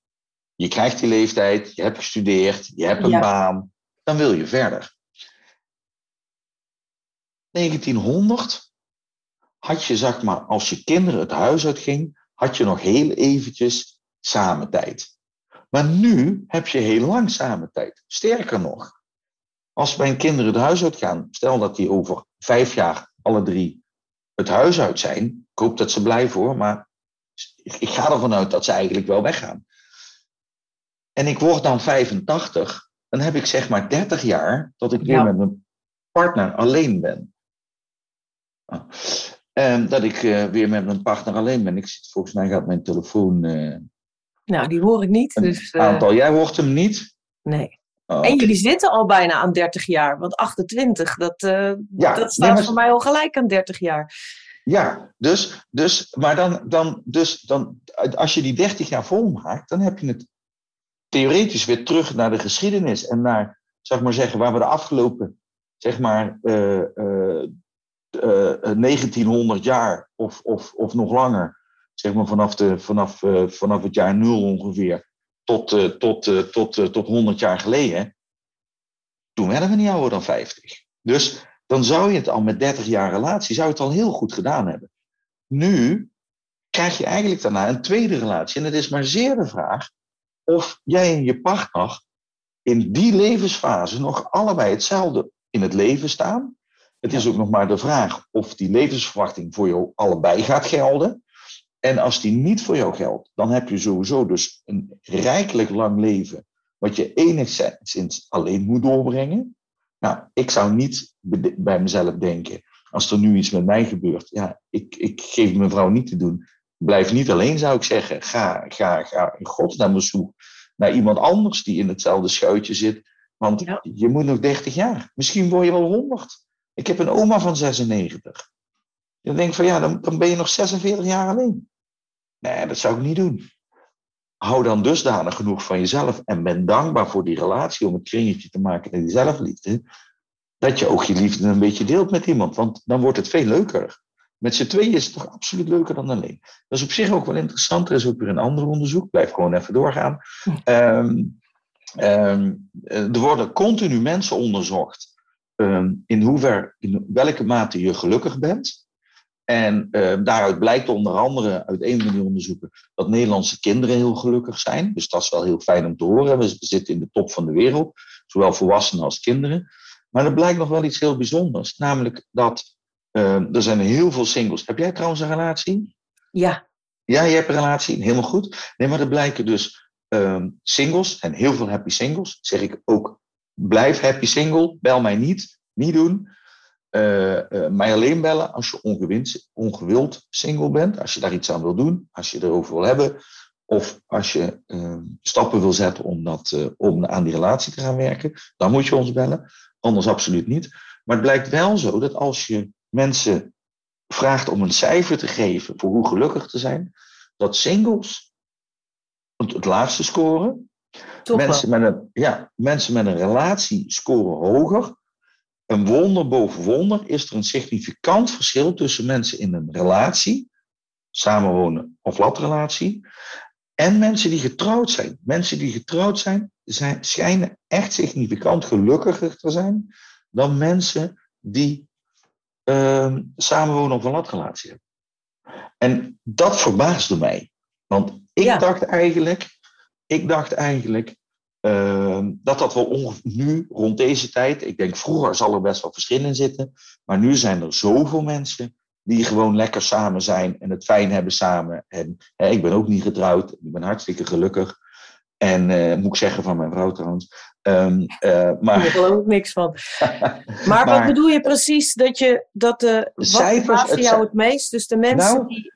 je krijgt die leeftijd, je hebt gestudeerd, je hebt een ja. baan. Dan wil je verder. negentienhonderd had je, zeg maar, als je kinderen het huis uitgingen, had je nog heel eventjes samen tijd. Maar nu heb je heel lang samen tijd. Sterker nog, als mijn kinderen het huis uitgaan, stel dat die over vijf jaar alle drie het huis uit zijn. Ik hoop dat ze blijven hoor, maar ik ga ervan uit dat ze eigenlijk wel weggaan. En ik word dan vijfentachtig, dan heb ik zeg maar dertig jaar dat ik weer ja. met mijn partner alleen ben. En dat ik uh, weer met mijn partner alleen ben. Ik zit, volgens mij gaat mijn telefoon... Uh, nou, die hoor ik niet. Een dus, uh... aantal. Jij hoort hem niet? Nee. Oh, okay. En jullie zitten al bijna aan dertig jaar. Want achtentwintig, dat, uh, ja, dat staat nee, maar... voor mij al gelijk aan dertig jaar. Ja, dus, dus, maar dan, dan, dus dan, als je die dertig jaar volmaakt, dan heb je het theoretisch weer terug naar de geschiedenis. En naar, zeg maar zeggen, waar we de afgelopen, zeg maar, uh, uh, uh, negentienhonderd jaar of, of, of nog langer, zeg maar vanaf, de, vanaf, uh, vanaf het jaar nul ongeveer, Tot, uh, tot, uh, tot, uh, tot honderd jaar geleden, toen werden we niet ouder dan vijftig. Dus dan zou je het al met dertig jaar relatie, zou je het al heel goed gedaan hebben. Nu krijg je eigenlijk daarna een tweede relatie. En het is maar zeer de vraag of jij en je partner in die levensfase nog allebei hetzelfde in het leven staan. Het is ook nog maar de vraag of die levensverwachting voor jou allebei gaat gelden. En als die niet voor jou geldt, dan heb je sowieso dus een rijkelijk lang leven, wat je enigszins alleen moet doorbrengen. Nou, ik zou niet bij mezelf denken, als er nu iets met mij gebeurt, ja, ik, ik geef mijn vrouw niet te doen. Blijf niet alleen, zou ik zeggen. Ga, ga, ga in godsnaam op zoek naar iemand anders die in hetzelfde schuitje zit. Want ja. je moet nog dertig jaar. Misschien word je wel honderd. Ik heb een oma van zesennegentig. Dan denk ik van ja, dan, dan ben je nog zesenveertig jaar alleen. Nee, dat zou ik niet doen. Hou dan dusdanig genoeg van jezelf en ben dankbaar voor die relatie om het kringetje te maken naar die zelfliefde, dat je ook je liefde een beetje deelt met iemand, want dan wordt het veel leuker. Met z'n tweeën is het toch absoluut leuker dan alleen. Dat is op zich ook wel interessant, er is ook weer een ander onderzoek, blijf gewoon even doorgaan. Um, um, er worden continu mensen onderzocht um, in, hoever, in welke mate je gelukkig bent. En uh, daaruit blijkt onder andere uit een van die onderzoeken dat Nederlandse kinderen heel gelukkig zijn. Dus dat is wel heel fijn om te horen. We zitten in de top van de wereld, zowel volwassenen als kinderen. Maar er blijkt nog wel iets heel bijzonders. Namelijk dat uh, er zijn heel veel singles. Heb jij trouwens een relatie? Ja. Ja, je hebt een relatie. Helemaal goed. Nee, maar er blijken dus uh, singles en heel veel happy singles. Zeg ik ook, blijf happy single. Bel mij niet. Niet doen. Uh, uh, mij alleen bellen als je ongewind, ongewild single bent, als je daar iets aan wil doen, als je erover wil hebben, of als je uh, stappen wil zetten om, dat, uh, om aan die relatie te gaan werken, dan moet je ons bellen, anders absoluut niet. Maar het blijkt wel zo dat als je mensen vraagt om een cijfer te geven voor hoe gelukkig te zijn, dat singles het, het laagste scoren, mensen met, een, ja, mensen met een relatie scoren hoger. Een wonder boven wonder is er een significant verschil tussen mensen in een relatie, samenwonen of latrelatie, en mensen die getrouwd zijn. Mensen die getrouwd zijn, zijn schijnen echt significant gelukkiger te zijn dan mensen die uh, samenwonen of een latrelatie hebben. En dat verbaasde mij. Want ik ja. dacht eigenlijk, ik dacht eigenlijk uh, dat dat wel onge- nu rond deze tijd, ik denk vroeger zal er best wel verschil in zitten, maar nu zijn er zoveel mensen die gewoon lekker samen zijn en het fijn hebben samen. En hè, ik ben ook niet getrouwd, ik ben hartstikke gelukkig. En uh, moet ik zeggen van mijn vrouw trouwens. Um, uh, maar... Ik geloof ook niks van. maar, maar wat bedoel je precies? Dat, je, dat de, de cijfers. Wat jou het meest? Dus de mensen nou, die.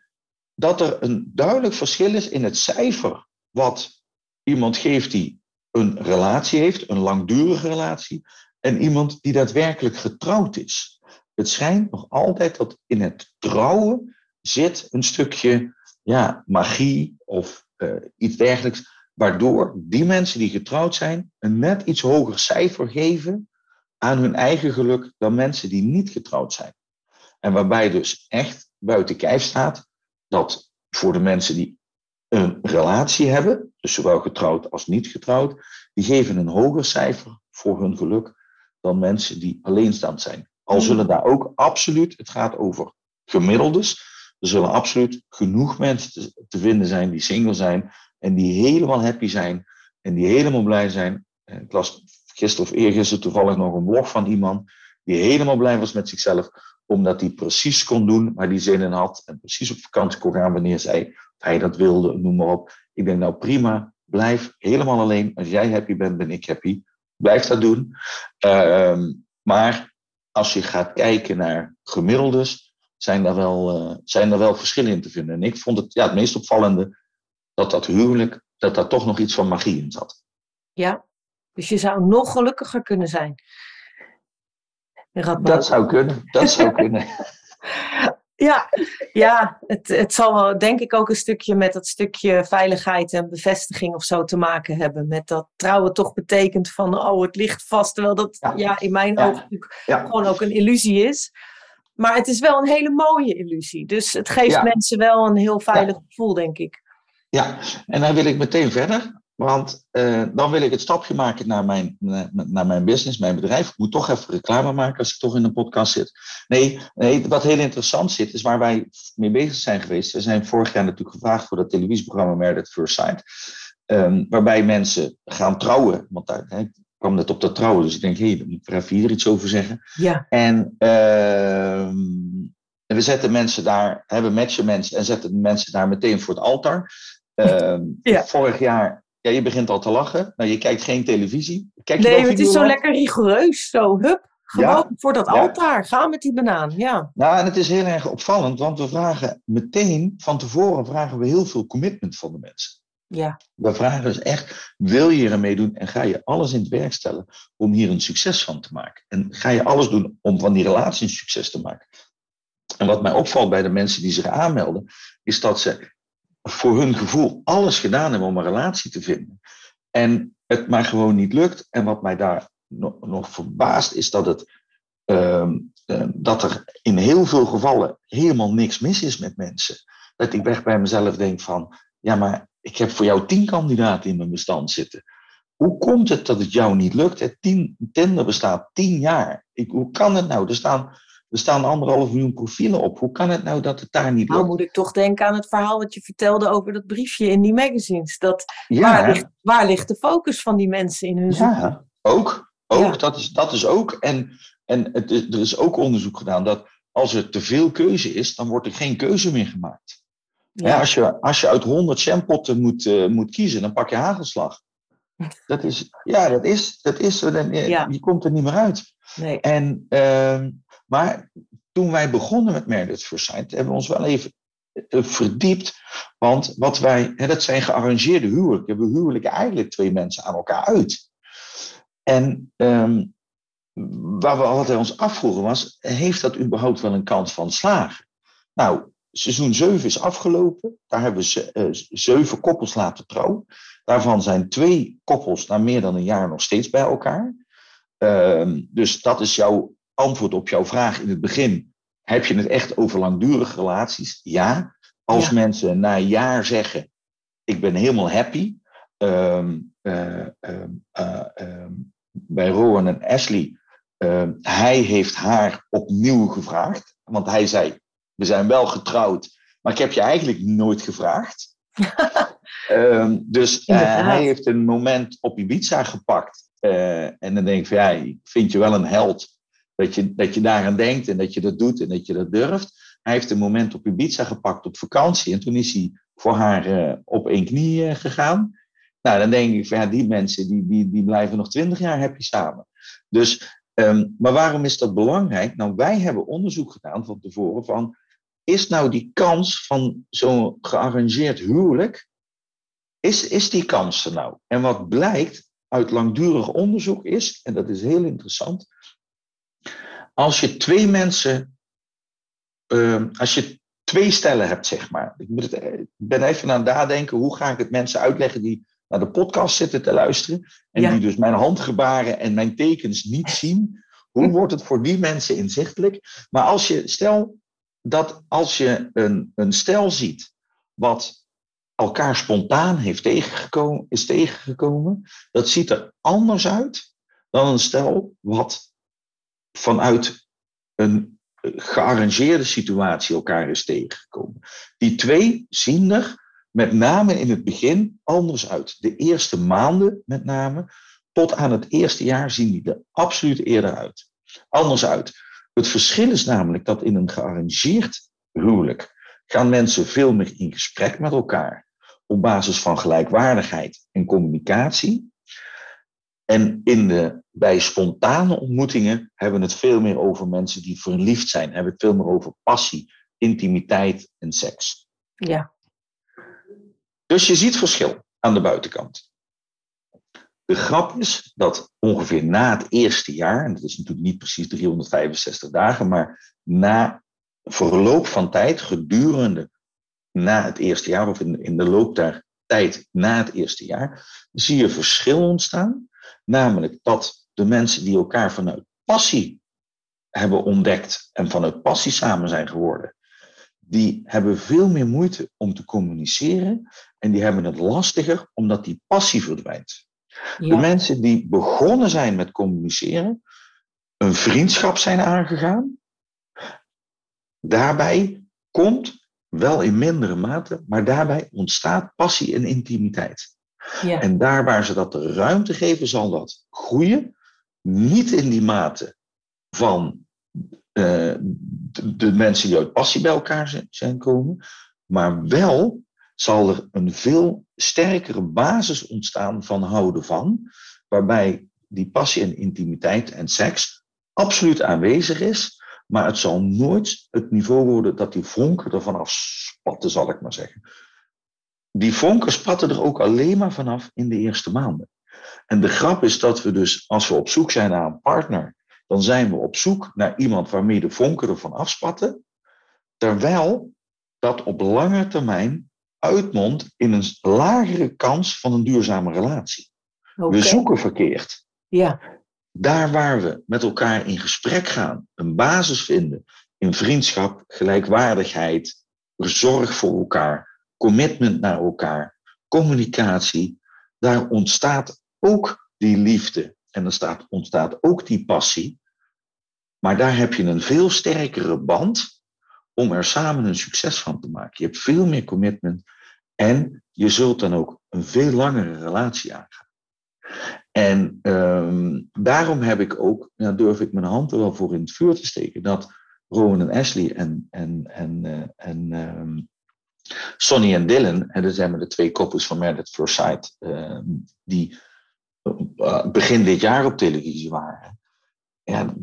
Dat er een duidelijk verschil is in het cijfer wat iemand geeft die een relatie heeft, een langdurige relatie, en iemand die daadwerkelijk getrouwd is. Het schijnt nog altijd dat in het trouwen zit een stukje ja, magie of uh, iets dergelijks. Waardoor die mensen die getrouwd zijn een net iets hoger cijfer geven aan hun eigen geluk dan mensen die niet getrouwd zijn. En waarbij dus echt buiten kijf staat dat voor de mensen die een relatie hebben, dus zowel getrouwd als niet getrouwd, die geven een hoger cijfer voor hun geluk dan mensen die alleenstaand zijn. Al zullen daar ook absoluut, het gaat over gemiddeldes, er zullen absoluut genoeg mensen te vinden zijn die single zijn en die helemaal happy zijn en die helemaal blij zijn. Ik las gisteren of eergisteren toevallig nog een blog van iemand die helemaal blij was met zichzelf, omdat hij precies kon doen waar hij zin in had en precies op vakantie kon gaan wanneer zij, hij dat wilde, noem maar op. Ik denk nou prima, blijf helemaal alleen. Als jij happy bent, ben ik happy. Blijf dat doen. Uh, maar als je gaat kijken naar gemiddeldes, zijn daar wel, uh, zijn daar wel verschillen in te vinden. En ik vond het ja, het meest opvallende dat dat huwelijk, dat daar toch nog iets van magie in zat. Ja, dus je zou nog gelukkiger kunnen zijn. Radboud. Dat zou kunnen, dat zou kunnen. ja, ja het, het zal wel denk ik ook een stukje met dat stukje veiligheid en bevestiging of zo te maken hebben. Met dat trouwen toch betekent van, oh het ligt vast. Terwijl dat ja, ja in mijn ja. ogen natuurlijk ja. gewoon ook een illusie is. Maar het is wel een hele mooie illusie. Dus het geeft ja. mensen wel een heel veilig ja. gevoel, denk ik. Ja, en dan wil ik meteen verder, want uh, dan wil ik het stapje maken naar mijn, naar mijn business, mijn bedrijf. Ik moet toch even reclame maken als ik toch in een podcast zit. Nee, nee, wat heel interessant zit, is waar wij mee bezig zijn geweest. We zijn vorig jaar natuurlijk gevraagd voor dat televisieprogramma Married at First Sight, um, waarbij mensen gaan trouwen, want daar... Hè, ik kwam net op dat trouwen, dus ik denk, hé, hey, daar moet ik even hier iets over zeggen. Ja. En uh, we zetten mensen daar, hebben matchen mensen en zetten mensen daar meteen voor het altaar. Uh, ja. Vorig jaar, ja, je begint al te lachen. Nou, je kijkt geen televisie. Kijk je nee, het is zo lekker rigoureus, zo hup, gewoon ja. voor dat altaar. Ja. Ga met die banaan, ja. Nou, en het is heel erg opvallend, want we vragen meteen, van tevoren vragen we heel veel commitment van de mensen. Ja. We vragen dus echt, wil je ermee doen en ga je alles in het werk stellen om hier een succes van te maken? En ga je alles doen om van die relatie een succes te maken? En wat mij opvalt bij de mensen die zich aanmelden, is dat ze voor hun gevoel alles gedaan hebben om een relatie te vinden. En het maar gewoon niet lukt. En wat mij daar nog, nog verbaast is dat, het, uh, uh, dat er in heel veel gevallen helemaal niks mis is met mensen. Dat ik echt bij mezelf denk van, ja maar... Ik heb voor jou tien kandidaten in mijn bestand zitten. Hoe komt het dat het jou niet lukt? Het tien, Tinder bestaat tien jaar. Ik, hoe kan het nou? Er staan, er staan anderhalf miljoen profielen op. Hoe kan het nou dat het daar niet lukt? Nou moet ik toch denken aan het verhaal wat je vertelde over dat briefje in die magazines. Dat, ja. waar, ligt, waar ligt de focus van die mensen in hun zoek? Ja, ook. ook ja. Dat, is, dat is ook. En, en het, er is ook onderzoek gedaan dat als er te veel keuze is, dan wordt er geen keuze meer gemaakt. Ja. Ja, als, je, als je uit honderd shampotten moet, uh, moet kiezen, dan pak je hagelslag. Dat is, ja, dat is, dat is dan, je, ja. je komt er niet meer uit. Nee. En, uh, maar toen wij begonnen met Married at First Sight, hebben we ons wel even uh, verdiept. Want wat wij, hè, dat zijn gearrangeerde huwelijken. We huwelijken eigenlijk twee mensen aan elkaar uit. En um, waar we altijd ons afvroegen was, heeft dat überhaupt wel een kans van slagen? Nou... Seizoen zeven is afgelopen. Daar hebben we uh, zeven koppels laten trouwen. Daarvan zijn twee koppels na meer dan een jaar nog steeds bij elkaar. Uh, dus dat is jouw antwoord op jouw vraag in het begin. Heb je het echt over langdurige relaties? Ja. Als ja. mensen na een jaar zeggen, ik ben helemaal happy. Um, uh, um, uh, um, bij Rowan en Ashley Uh, hij heeft haar opnieuw gevraagd. Want hij zei, we zijn wel getrouwd, maar ik heb je eigenlijk nooit gevraagd. uh, dus uh, hij heeft een moment op Ibiza gepakt. Uh, en dan denk ik van, ja, ik vind je wel een held. Dat je, dat je daaraan denkt en dat je dat doet en dat je dat durft. Hij heeft een moment op Ibiza gepakt op vakantie. En toen is hij voor haar uh, op één knie uh, gegaan. Nou, dan denk ik van, ja, die mensen die, die, die blijven nog twintig jaar happy samen. Dus... Um, maar waarom is dat belangrijk? Nou, wij hebben onderzoek gedaan van tevoren van... is nou die kans van zo'n gearrangeerd huwelijk... Is, is die kans er nou? En wat blijkt uit langdurig onderzoek is... en dat is heel interessant... als je twee mensen... Um, als je twee stellen hebt, zeg maar... Ik, moet het, ik ben even aan het nadenken... hoe ga ik het mensen uitleggen die... naar de podcast zitten te luisteren... en ja. die dus mijn handgebaren en mijn tekens niet zien... hoe wordt het voor die mensen inzichtelijk? Maar als je, stel dat als je een, een stel ziet... wat elkaar spontaan heeft tegengekomen, is tegengekomen... dat ziet er anders uit dan een stel... wat vanuit een gearrangeerde situatie elkaar is tegengekomen. Die twee zien er... met name in het begin anders uit. De eerste maanden met name, tot aan het eerste jaar zien die er absoluut eerder uit. Anders uit. Het verschil is namelijk dat in een gearrangeerd huwelijk gaan mensen veel meer in gesprek met elkaar. Op basis van gelijkwaardigheid en communicatie. En in de, bij spontane ontmoetingen hebben we het veel meer over mensen die verliefd zijn. Hebben het veel meer over passie, intimiteit en seks. Ja. Dus je ziet verschil aan de buitenkant. De grap is dat ongeveer na het eerste jaar, en dat is natuurlijk niet precies driehonderdvijfenzestig dagen, maar na verloop van tijd, gedurende na het eerste jaar, of in, in de loop der tijd na het eerste jaar, zie je verschil ontstaan. Namelijk dat de mensen die elkaar vanuit passie hebben ontdekt en vanuit passie samen zijn geworden, die hebben veel meer moeite om te communiceren en die hebben het lastiger omdat die passie verdwijnt. Ja. De mensen die begonnen zijn met communiceren, een vriendschap zijn aangegaan, daarbij komt, wel in mindere mate, maar daarbij ontstaat passie en intimiteit. Ja. En daar waar ze dat de ruimte geven, zal dat groeien, niet in die mate van... Uh, de, de mensen die uit passie bij elkaar zijn, zijn komen, maar wel zal er een veel sterkere basis ontstaan van houden van, waarbij die passie en intimiteit en seks absoluut aanwezig is, maar het zal nooit het niveau worden dat die vonken er vanaf spatten, zal ik maar zeggen. Die vonken spatten er ook alleen maar vanaf in de eerste maanden. En de grap is dat we dus, als we op zoek zijn naar een partner, dan zijn we op zoek naar iemand waarmee de vonken ervan afspatten, terwijl dat op lange termijn uitmondt in een lagere kans van een duurzame relatie. Okay. We zoeken verkeerd. Ja. Daar waar we met elkaar in gesprek gaan, een basis vinden in vriendschap, gelijkwaardigheid, zorg voor elkaar, commitment naar elkaar, communicatie, daar ontstaat ook die liefde. En dan staat, ontstaat ook die passie. Maar daar heb je een veel sterkere band om er samen een succes van te maken. Je hebt veel meer commitment en je zult dan ook een veel langere relatie aangaan. En um, daarom heb ik ook, nou durf ik mijn hand er wel voor in het vuur te steken, dat Rowan en Ashley en, en, en, uh, en um, Sonny en Dylan, en dat zijn maar de twee koppels van Married at First Sight, uh, die... begin dit jaar op televisie waren. Ja,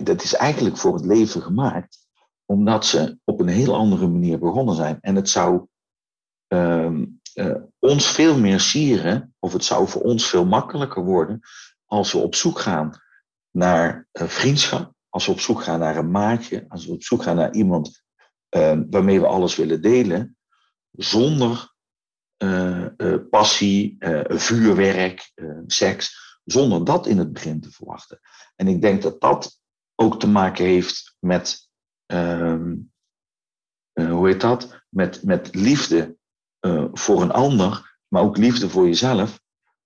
dat is eigenlijk voor het leven gemaakt, omdat ze op een heel andere manier begonnen zijn. En het zou um, uh, ons veel meer sieren, of het zou voor ons veel makkelijker worden, als we op zoek gaan naar uh, vriendschap, als we op zoek gaan naar een maatje, als we op zoek gaan naar iemand uh, waarmee we alles willen delen, zonder... Uh, uh, passie, uh, vuurwerk, uh, seks, zonder dat in het begin te verwachten. En ik denk dat dat ook te maken heeft met, uh, uh, hoe heet dat? Met, met liefde uh, voor een ander, maar ook liefde voor jezelf.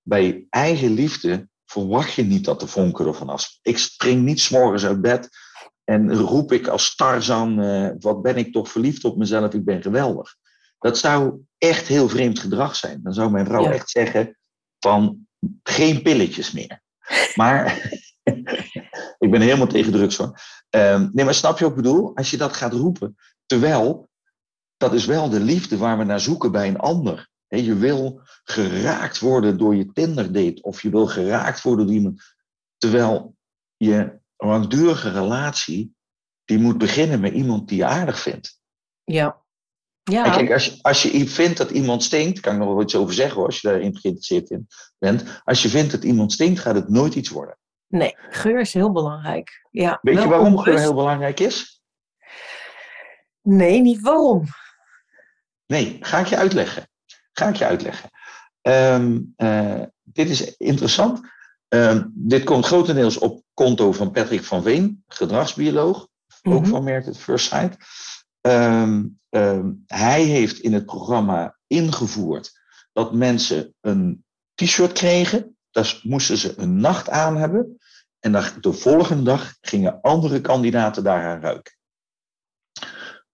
Bij eigen liefde verwacht je niet dat de vonken er vanaf. Ik spring niet 's morgens uit bed en roep ik als Tarzan, uh, wat ben ik toch verliefd op mezelf, ik ben geweldig. Dat zou echt heel vreemd gedrag zijn. Dan zou mijn vrouw ja. echt zeggen van geen pilletjes meer. Maar ik ben helemaal tegen drugs hoor. Um, nee, maar snap je wat ik bedoel? Als je dat gaat roepen, terwijl dat is wel de liefde waar we naar zoeken bij een ander. He, je wil geraakt worden door je Tinder date of je wil geraakt worden door iemand. Terwijl je langdurige relatie die moet beginnen met iemand die je aardig vindt. Ja. Ja. En kijk, als je, als je vindt dat iemand stinkt, kan ik nog wel iets over zeggen hoor, als je daarin geïnteresseerd in bent. Als je vindt dat iemand stinkt, gaat het nooit iets worden. Nee, geur is heel belangrijk. Ja, weet je waarom onbewust. Geur heel belangrijk is? Nee, niet waarom. Nee, ga ik je uitleggen. Ga ik je uitleggen. Um, uh, dit is interessant. Um, dit komt grotendeels op konto van Patrick van Veen, gedragsbioloog, mm-hmm. ook van Married at First Sight. Um, um, hij heeft in het programma ingevoerd dat mensen een t-shirt kregen. Daar moesten ze een nacht aan hebben. En de volgende dag gingen andere kandidaten daaraan ruiken.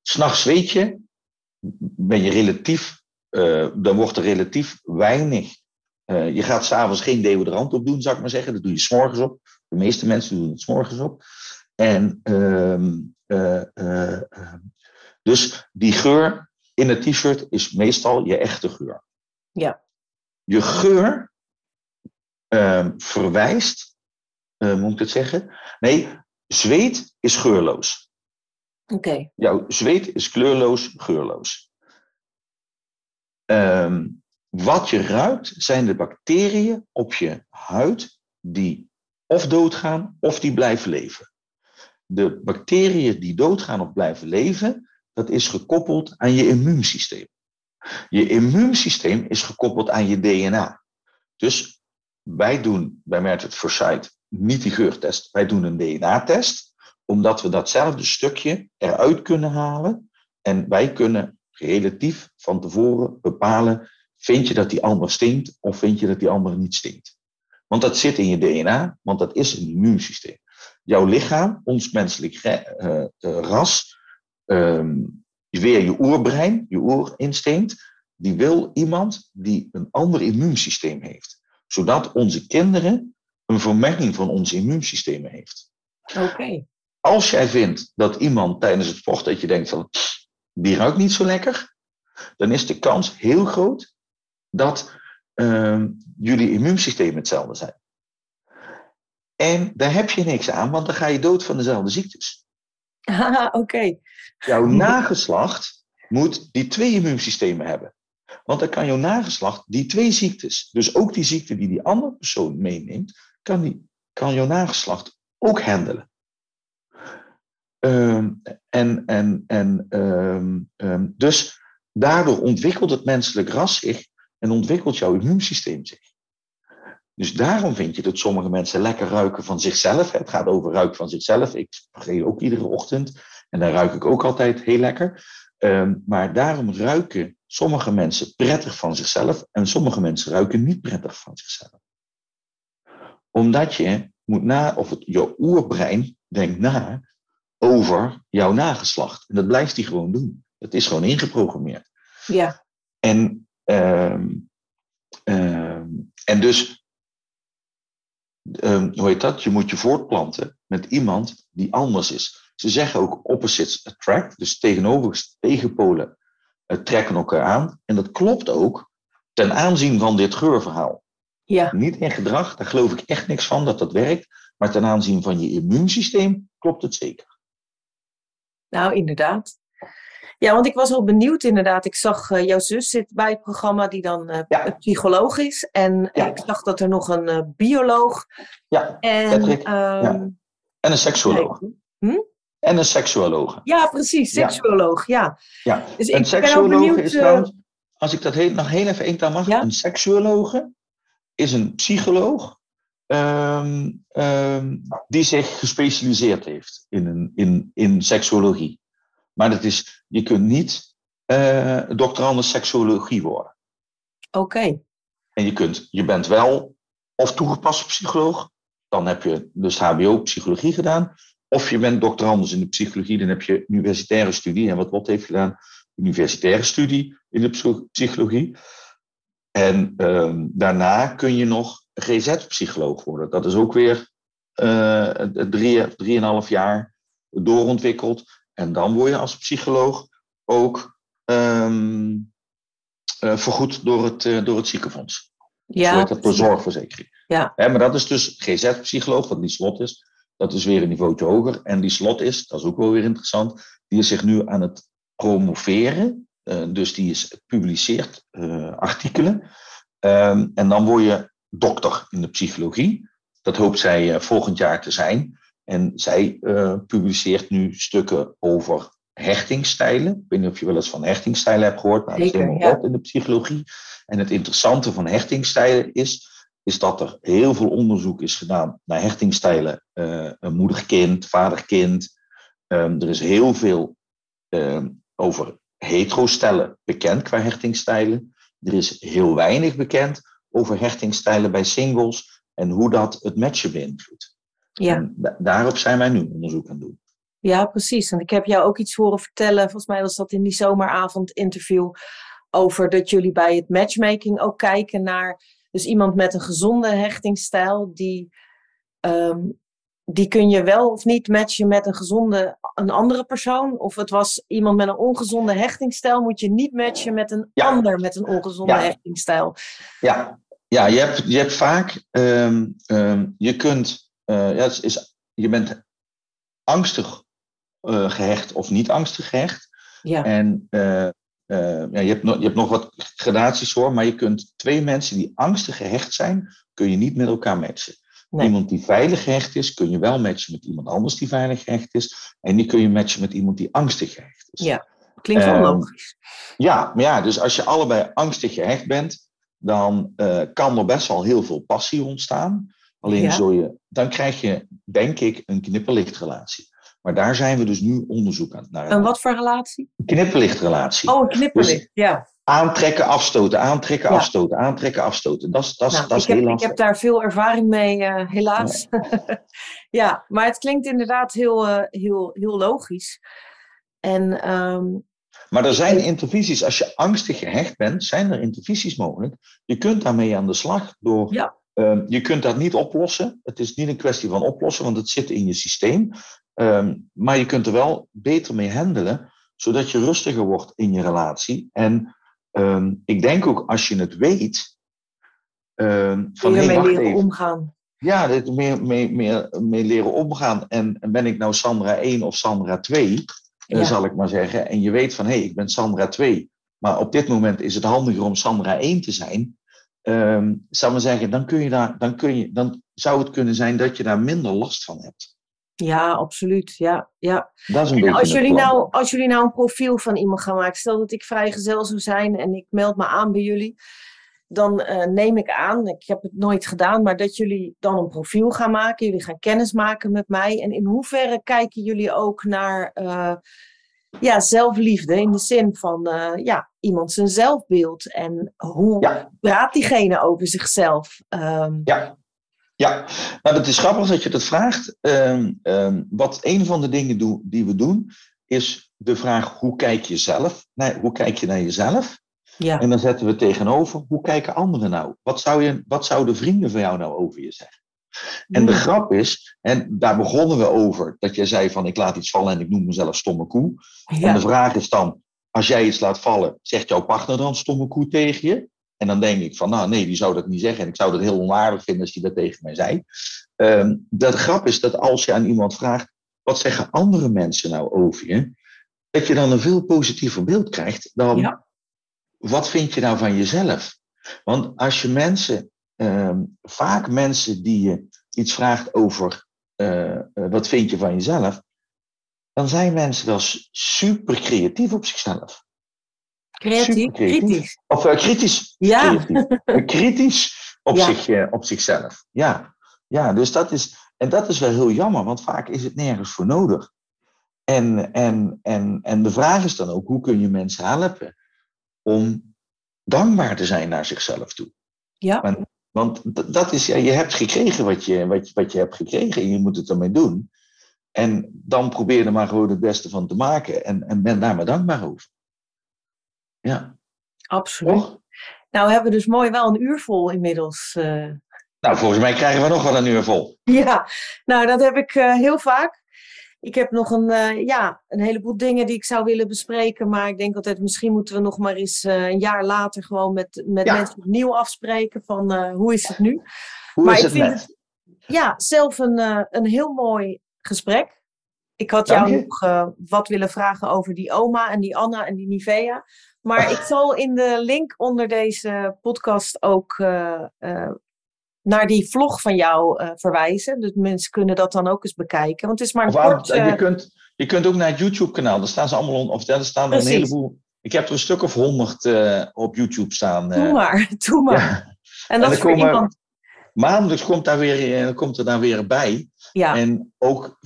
'S Nachts weet je, ben je relatief, uh, dan wordt er relatief weinig. Uh, je gaat 's avonds geen deodorant op doen, zou ik maar zeggen. Dat doe je 's morgens op. De meeste mensen doen het 's morgens op. En uh, uh, uh, uh, dus die geur in het t-shirt is meestal je echte geur. Ja. Je geur uh, verwijst, uh, moet ik het zeggen? Nee, zweet is geurloos. Okay. Jouw zweet is kleurloos, geurloos. Um, wat je ruikt zijn de bacteriën op je huid die of doodgaan of die blijven leven. De bacteriën die doodgaan of blijven leven, dat is gekoppeld aan je immuunsysteem. Je immuunsysteem is gekoppeld aan je D N A. Dus wij doen bij Married at First Sight niet die geurtest, wij doen een D N A-test. Omdat we datzelfde stukje eruit kunnen halen. En wij kunnen relatief van tevoren bepalen. Vind je dat die ander stinkt of vind je dat die ander niet stinkt? Want dat zit in je D N A, want dat is een immuunsysteem. Jouw lichaam, ons menselijk uh, ras, um, weer je oerbrein, je oerinstinct. Die wil iemand die een ander immuunsysteem heeft. Zodat onze kinderen een vermenging van ons immuunsysteem heeft. Oké. Okay. Als jij vindt dat iemand tijdens het vocht dat je denkt van die ruikt niet zo lekker, dan is de kans heel groot dat uh, jullie immuunsysteem hetzelfde zijn. En daar heb je niks aan, want dan ga je dood van dezelfde ziektes. Ah, oké. Okay. Jouw nageslacht moet die twee immuunsystemen hebben. Want dan kan jouw nageslacht die twee ziektes, dus ook die ziekte die die andere persoon meeneemt, kan, die, kan jouw nageslacht ook handelen. Um, en, en, en, um, um, dus daardoor ontwikkelt het menselijk ras zich en ontwikkelt jouw immuunsysteem zich. Dus daarom vind je dat sommige mensen lekker ruiken van zichzelf. Het gaat over ruik van zichzelf. Ik spreek ook iedere ochtend en dan ruik ik ook altijd heel lekker. Um, maar daarom ruiken sommige mensen prettig van zichzelf en sommige mensen ruiken niet prettig van zichzelf. Omdat je moet na, of het, je oerbrein denkt na over jouw nageslacht. En dat blijft hij gewoon doen. Dat is gewoon ingeprogrammeerd. Ja. En, um, um, en dus, um, hoe heet dat? Je moet je voortplanten met iemand die anders is. Ze zeggen ook opposites attract, dus tegenover tegenpolen uh, trekken elkaar aan. En dat klopt ook ten aanzien van dit geurverhaal. Ja. Niet in gedrag, daar geloof ik echt niks van dat dat werkt. Maar ten aanzien van je immuunsysteem klopt het zeker. Nou, inderdaad. Ja, want ik was wel benieuwd inderdaad. Ik zag uh, jouw zus zit bij het programma die dan uh, ja. psycholoog is. En ja. ik zag dat er nog een uh, bioloog. Ja, en, Patrick. Um, ja. En een seksuoloog. Hm? En een seksuoloog. Ja, precies. Seksuoloog, ja. ja. ja. Dus een seksuoloog is trouwens, als ik dat heel, nog heel even één taal mag. Ja? Een seksuoloog is een psycholoog. Um, um, die zich gespecialiseerd heeft in, een, in, in seksuologie. Maar dat is, je kunt niet uh, doctorandus seksuologie worden. Oké. Okay. En je kunt, je bent wel of toegepast psycholoog, dan heb je dus H B O-psychologie gedaan. Of je bent doctorandus in de psychologie, dan heb je universitaire studie. En wat Lot heeft gedaan, universitaire studie in de psychologie. En uh, daarna kun je nog G Z-psycholoog worden. Dat is ook weer uh, drie, drieënhalf jaar doorontwikkeld. En dan word je als psycholoog ook um, uh, vergoed door het, uh, door het ziekenfonds. Ja. Zo heet dat, de zorgverzekering. Ja. He, maar dat is dus G Z-psycholoog, wat niet slot is. Dat is weer een niveautje hoger. En die slot is, dat is ook wel weer interessant, die is zich nu aan het promoveren. Uh, dus die is, publiceert uh, artikelen. Um, en dan word je dokter in de psychologie. Dat hoopt zij uh, volgend jaar te zijn. En zij uh, publiceert nu stukken over hechtingsstijlen. Ik weet niet of je wel eens van hechtingsstijlen hebt gehoord. Maar zeker, dat is helemaal ja. Wat in de psychologie. En het interessante van hechtingsstijlen is... is dat er heel veel onderzoek is gedaan naar hechtingsstijlen. Uh, moeder-kind, vader-kind. Um, er is heel veel um, over hetero-stijlen bekend qua hechtingsstijlen. Er is heel weinig bekend over hechtingsstijlen bij singles en hoe dat het matchen beïnvloedt. Ja. Da- daarop zijn wij nu onderzoek aan het doen. Ja, precies. En ik heb jou ook iets horen vertellen, volgens mij was dat in die zomeravondinterview, over dat jullie bij het matchmaking ook kijken naar... Dus iemand met een gezonde hechtingsstijl, die, um, die kun je wel of niet matchen met een gezonde, een andere persoon. Of het was iemand met een ongezonde hechtingsstijl, moet je niet matchen met een ja. ander met een ongezonde ja. hechtingsstijl. Ja, ja je, hebt, je hebt vaak, um, um, je kunt, uh, ja, het is, je bent angstig uh, gehecht of niet angstig gehecht. Ja. En... Uh, Uh, ja, je, hebt nog, je hebt nog wat gradaties hoor, maar je kunt twee mensen die angstig gehecht zijn, kun je niet met elkaar matchen. Nee. Iemand die veilig gehecht is, kun je wel matchen met iemand anders die veilig gehecht is. En die kun je matchen met iemand die angstig gehecht is. Ja, klinkt wel logisch. Um, ja, maar ja, dus als je allebei angstig gehecht bent, dan uh, kan er best wel heel veel passie ontstaan. Alleen ja. zul je, dan krijg je, denk ik, een knipperlichtrelatie. Maar daar zijn we dus nu onderzoek aan naar. Een wat voor relatie? Een knipperlichtrelatie. Oh, een knipperlicht, dus ja. Aantrekken, afstoten, aantrekken, ja. afstoten, aantrekken, afstoten. Dat is, dat is, nou, dat is heel heb, lastig. Ik heb daar veel ervaring mee, uh, helaas. Ja. ja, maar het klinkt inderdaad heel, uh, heel, heel logisch. En, um, maar er zijn intervisies, als je angstig gehecht bent, zijn er intervisies mogelijk. Je kunt daarmee aan de slag door... Ja. Um, je kunt dat niet oplossen. Het is niet een kwestie van oplossen, want het zit in je systeem. Um, maar je kunt er wel beter mee handelen, zodat je rustiger wordt in je relatie. En um, ik denk ook als je het weet... Um, van je ermee leren even. omgaan. Ja, dit, meer, meer, meer, meer leren omgaan. En ben ik nou Sandra één of Sandra twee, ja. uh, zal ik maar zeggen. En je weet van, hé, hey, ik ben Sandra twee. Maar op dit moment is het handiger om Sandra één te zijn... Um, zou maar zeggen, dan, kun je daar, dan, kun je, dan zou het kunnen zijn dat je daar minder last van hebt. Ja, absoluut. Ja, ja. Dat is een beetje als, jullie nou, als jullie nou een profiel van iemand gaan maken, stel dat ik vrijgezel zou zijn en ik meld me aan bij jullie, dan uh, neem ik aan, ik heb het nooit gedaan, maar dat jullie dan een profiel gaan maken, jullie gaan kennis maken met mij. En in hoeverre kijken jullie ook naar uh, ja, zelfliefde in de zin van... Uh, ja. iemand zijn zelfbeeld en hoe ja. praat diegene over zichzelf? Um... Ja, ja. Nou, dat is grappig dat je dat vraagt. Um, um, wat een van de dingen do- die we doen, is de vraag hoe kijk je zelf? Nee, hoe kijk je naar jezelf? Ja. En dan zetten we tegenover, hoe kijken anderen nou? Wat, zou je, wat zouden vrienden van jou nou over je zeggen? En de grap is, en daar begonnen we over, dat jij zei van ik laat iets vallen en ik noem mezelf stomme koe. Ja. En de vraag is dan, als jij iets laat vallen, zegt jouw partner dan stomme koe tegen je? En dan denk ik van, nou nee, die zou dat niet zeggen. En ik zou dat heel onaardig vinden als die dat tegen mij zei. Um, de grap is dat als je aan iemand vraagt, wat zeggen andere mensen nou over je? Dat je dan een veel positiever beeld krijgt dan, ja. wat vind je nou van jezelf? Want als je mensen, um, vaak mensen die je iets vraagt over, uh, wat vind je van jezelf? Dan zijn mensen wel super creatief op zichzelf. Creatief? creatief. Kritisch. Of uh, kritisch. Ja. Creatief. Kritisch op, ja. zich, uh, op zichzelf. Ja. ja dus dat is, en dat is wel heel jammer, want vaak is het nergens voor nodig. En, en, en, en de vraag is dan ook, hoe kun je mensen helpen om dankbaar te zijn naar zichzelf toe? Ja. Maar, Want dat is, ja, je hebt gekregen wat je, wat, je, wat je hebt gekregen en je moet het ermee doen. En dan probeer er maar gewoon het beste van te maken en, en ben daar maar dankbaar over. Ja. Absoluut. Toch? Nou hebben we dus mooi wel een uur vol inmiddels. Uh... Nou, volgens mij krijgen we nog wel een uur vol. Ja, nou dat heb ik uh, heel vaak. Ik heb nog een, uh, ja, een heleboel dingen die ik zou willen bespreken. Maar ik denk altijd, misschien moeten we nog maar eens uh, een jaar later gewoon met, met ja. mensen opnieuw afspreken. Van uh, hoe is het nu? Hoe maar is ik het vind net? Het, ja, zelf een, uh, een heel mooi gesprek. Ik had Dank jou je. nog uh, wat willen vragen over die oma en die Anna en die Nivea. Maar ah. ik zal in de link onder deze podcast ook... Uh, uh, naar die vlog van jou uh, verwijzen. Dus mensen kunnen dat dan ook eens bekijken. Want het is maar een of kort... Aan, uh, je, kunt, je kunt ook naar het YouTube-kanaal. Daar staan ze allemaal... On, of daar staan er een heleboel... Ik heb er een stuk of honderd uh, op YouTube staan. Uh. Doe maar, doe maar. Ja. En dat en is voor iemand... Maandelijks komt, daar weer, komt er daar weer bij. Ja. En ook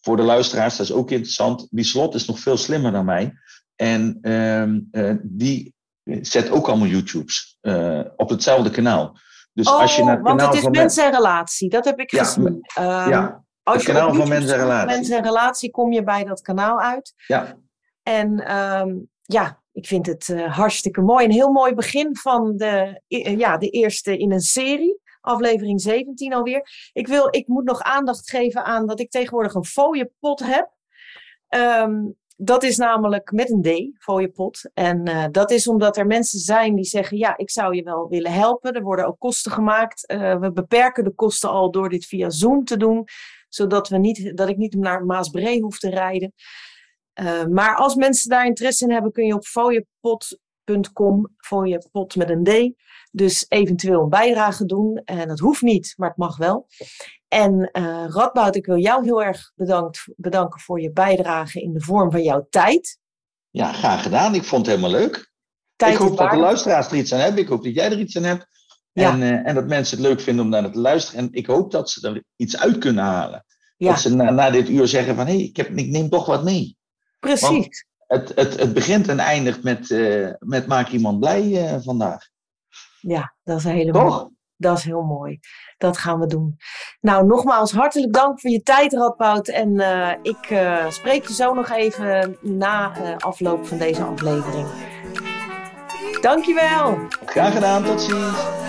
voor de luisteraars, dat is ook interessant... Die slot is nog veel slimmer dan mij. En um, uh, die zet ook allemaal YouTubes uh, op hetzelfde kanaal. Dus oh, als je naar het want het is van Mens en Relatie. Dat heb ik ja, gezien. Um, ja, als het je kanaal van Mens en Relatie. Mens en Relatie kom je bij dat kanaal uit. Ja. En um, ja, ik vind het uh, hartstikke mooi. Een heel mooi begin van de, uh, ja, de eerste in een serie. Aflevering zeventien alweer. Ik, wil, ik moet nog aandacht geven aan dat ik tegenwoordig een fooiepot heb. Um, dat is namelijk met een D, fooiepot. En uh, dat is omdat er mensen zijn die zeggen... ja, ik zou je wel willen helpen. Er worden ook kosten gemaakt. Uh, we beperken de kosten al door dit via Zoom te doen. Zodat we niet, dat ik niet naar Maasbree hoef te rijden. Uh, maar als mensen daar interesse in hebben... kun je op fooiepot punt com, fooiepot met een D... dus eventueel een bijdrage doen. En dat hoeft niet, maar het mag wel. En uh, Radboud, ik wil jou heel erg bedankt, bedanken voor je bijdrage in de vorm van jouw tijd. Ja, graag gedaan. Ik vond het helemaal leuk. Tijd ik hoop dat de luisteraars er iets aan hebben. Ik hoop dat jij er iets aan hebt. En, ja. uh, en dat mensen het leuk vinden om naar het te luisteren. En ik hoop dat ze er iets uit kunnen halen. Ja. Dat ze na, na dit uur zeggen van, hé, hey, ik, ik neem toch wat mee. Precies. Want het, het, het begint en eindigt met, uh, met maak iemand blij uh, vandaag. Ja, dat is heel mooi. Dat is heel mooi. Dat gaan we doen. Nou, nogmaals hartelijk dank voor je tijd, Radboud. En uh, ik uh, spreek je zo nog even na uh, afloop van deze aflevering. Dankjewel. Graag gedaan, tot ziens.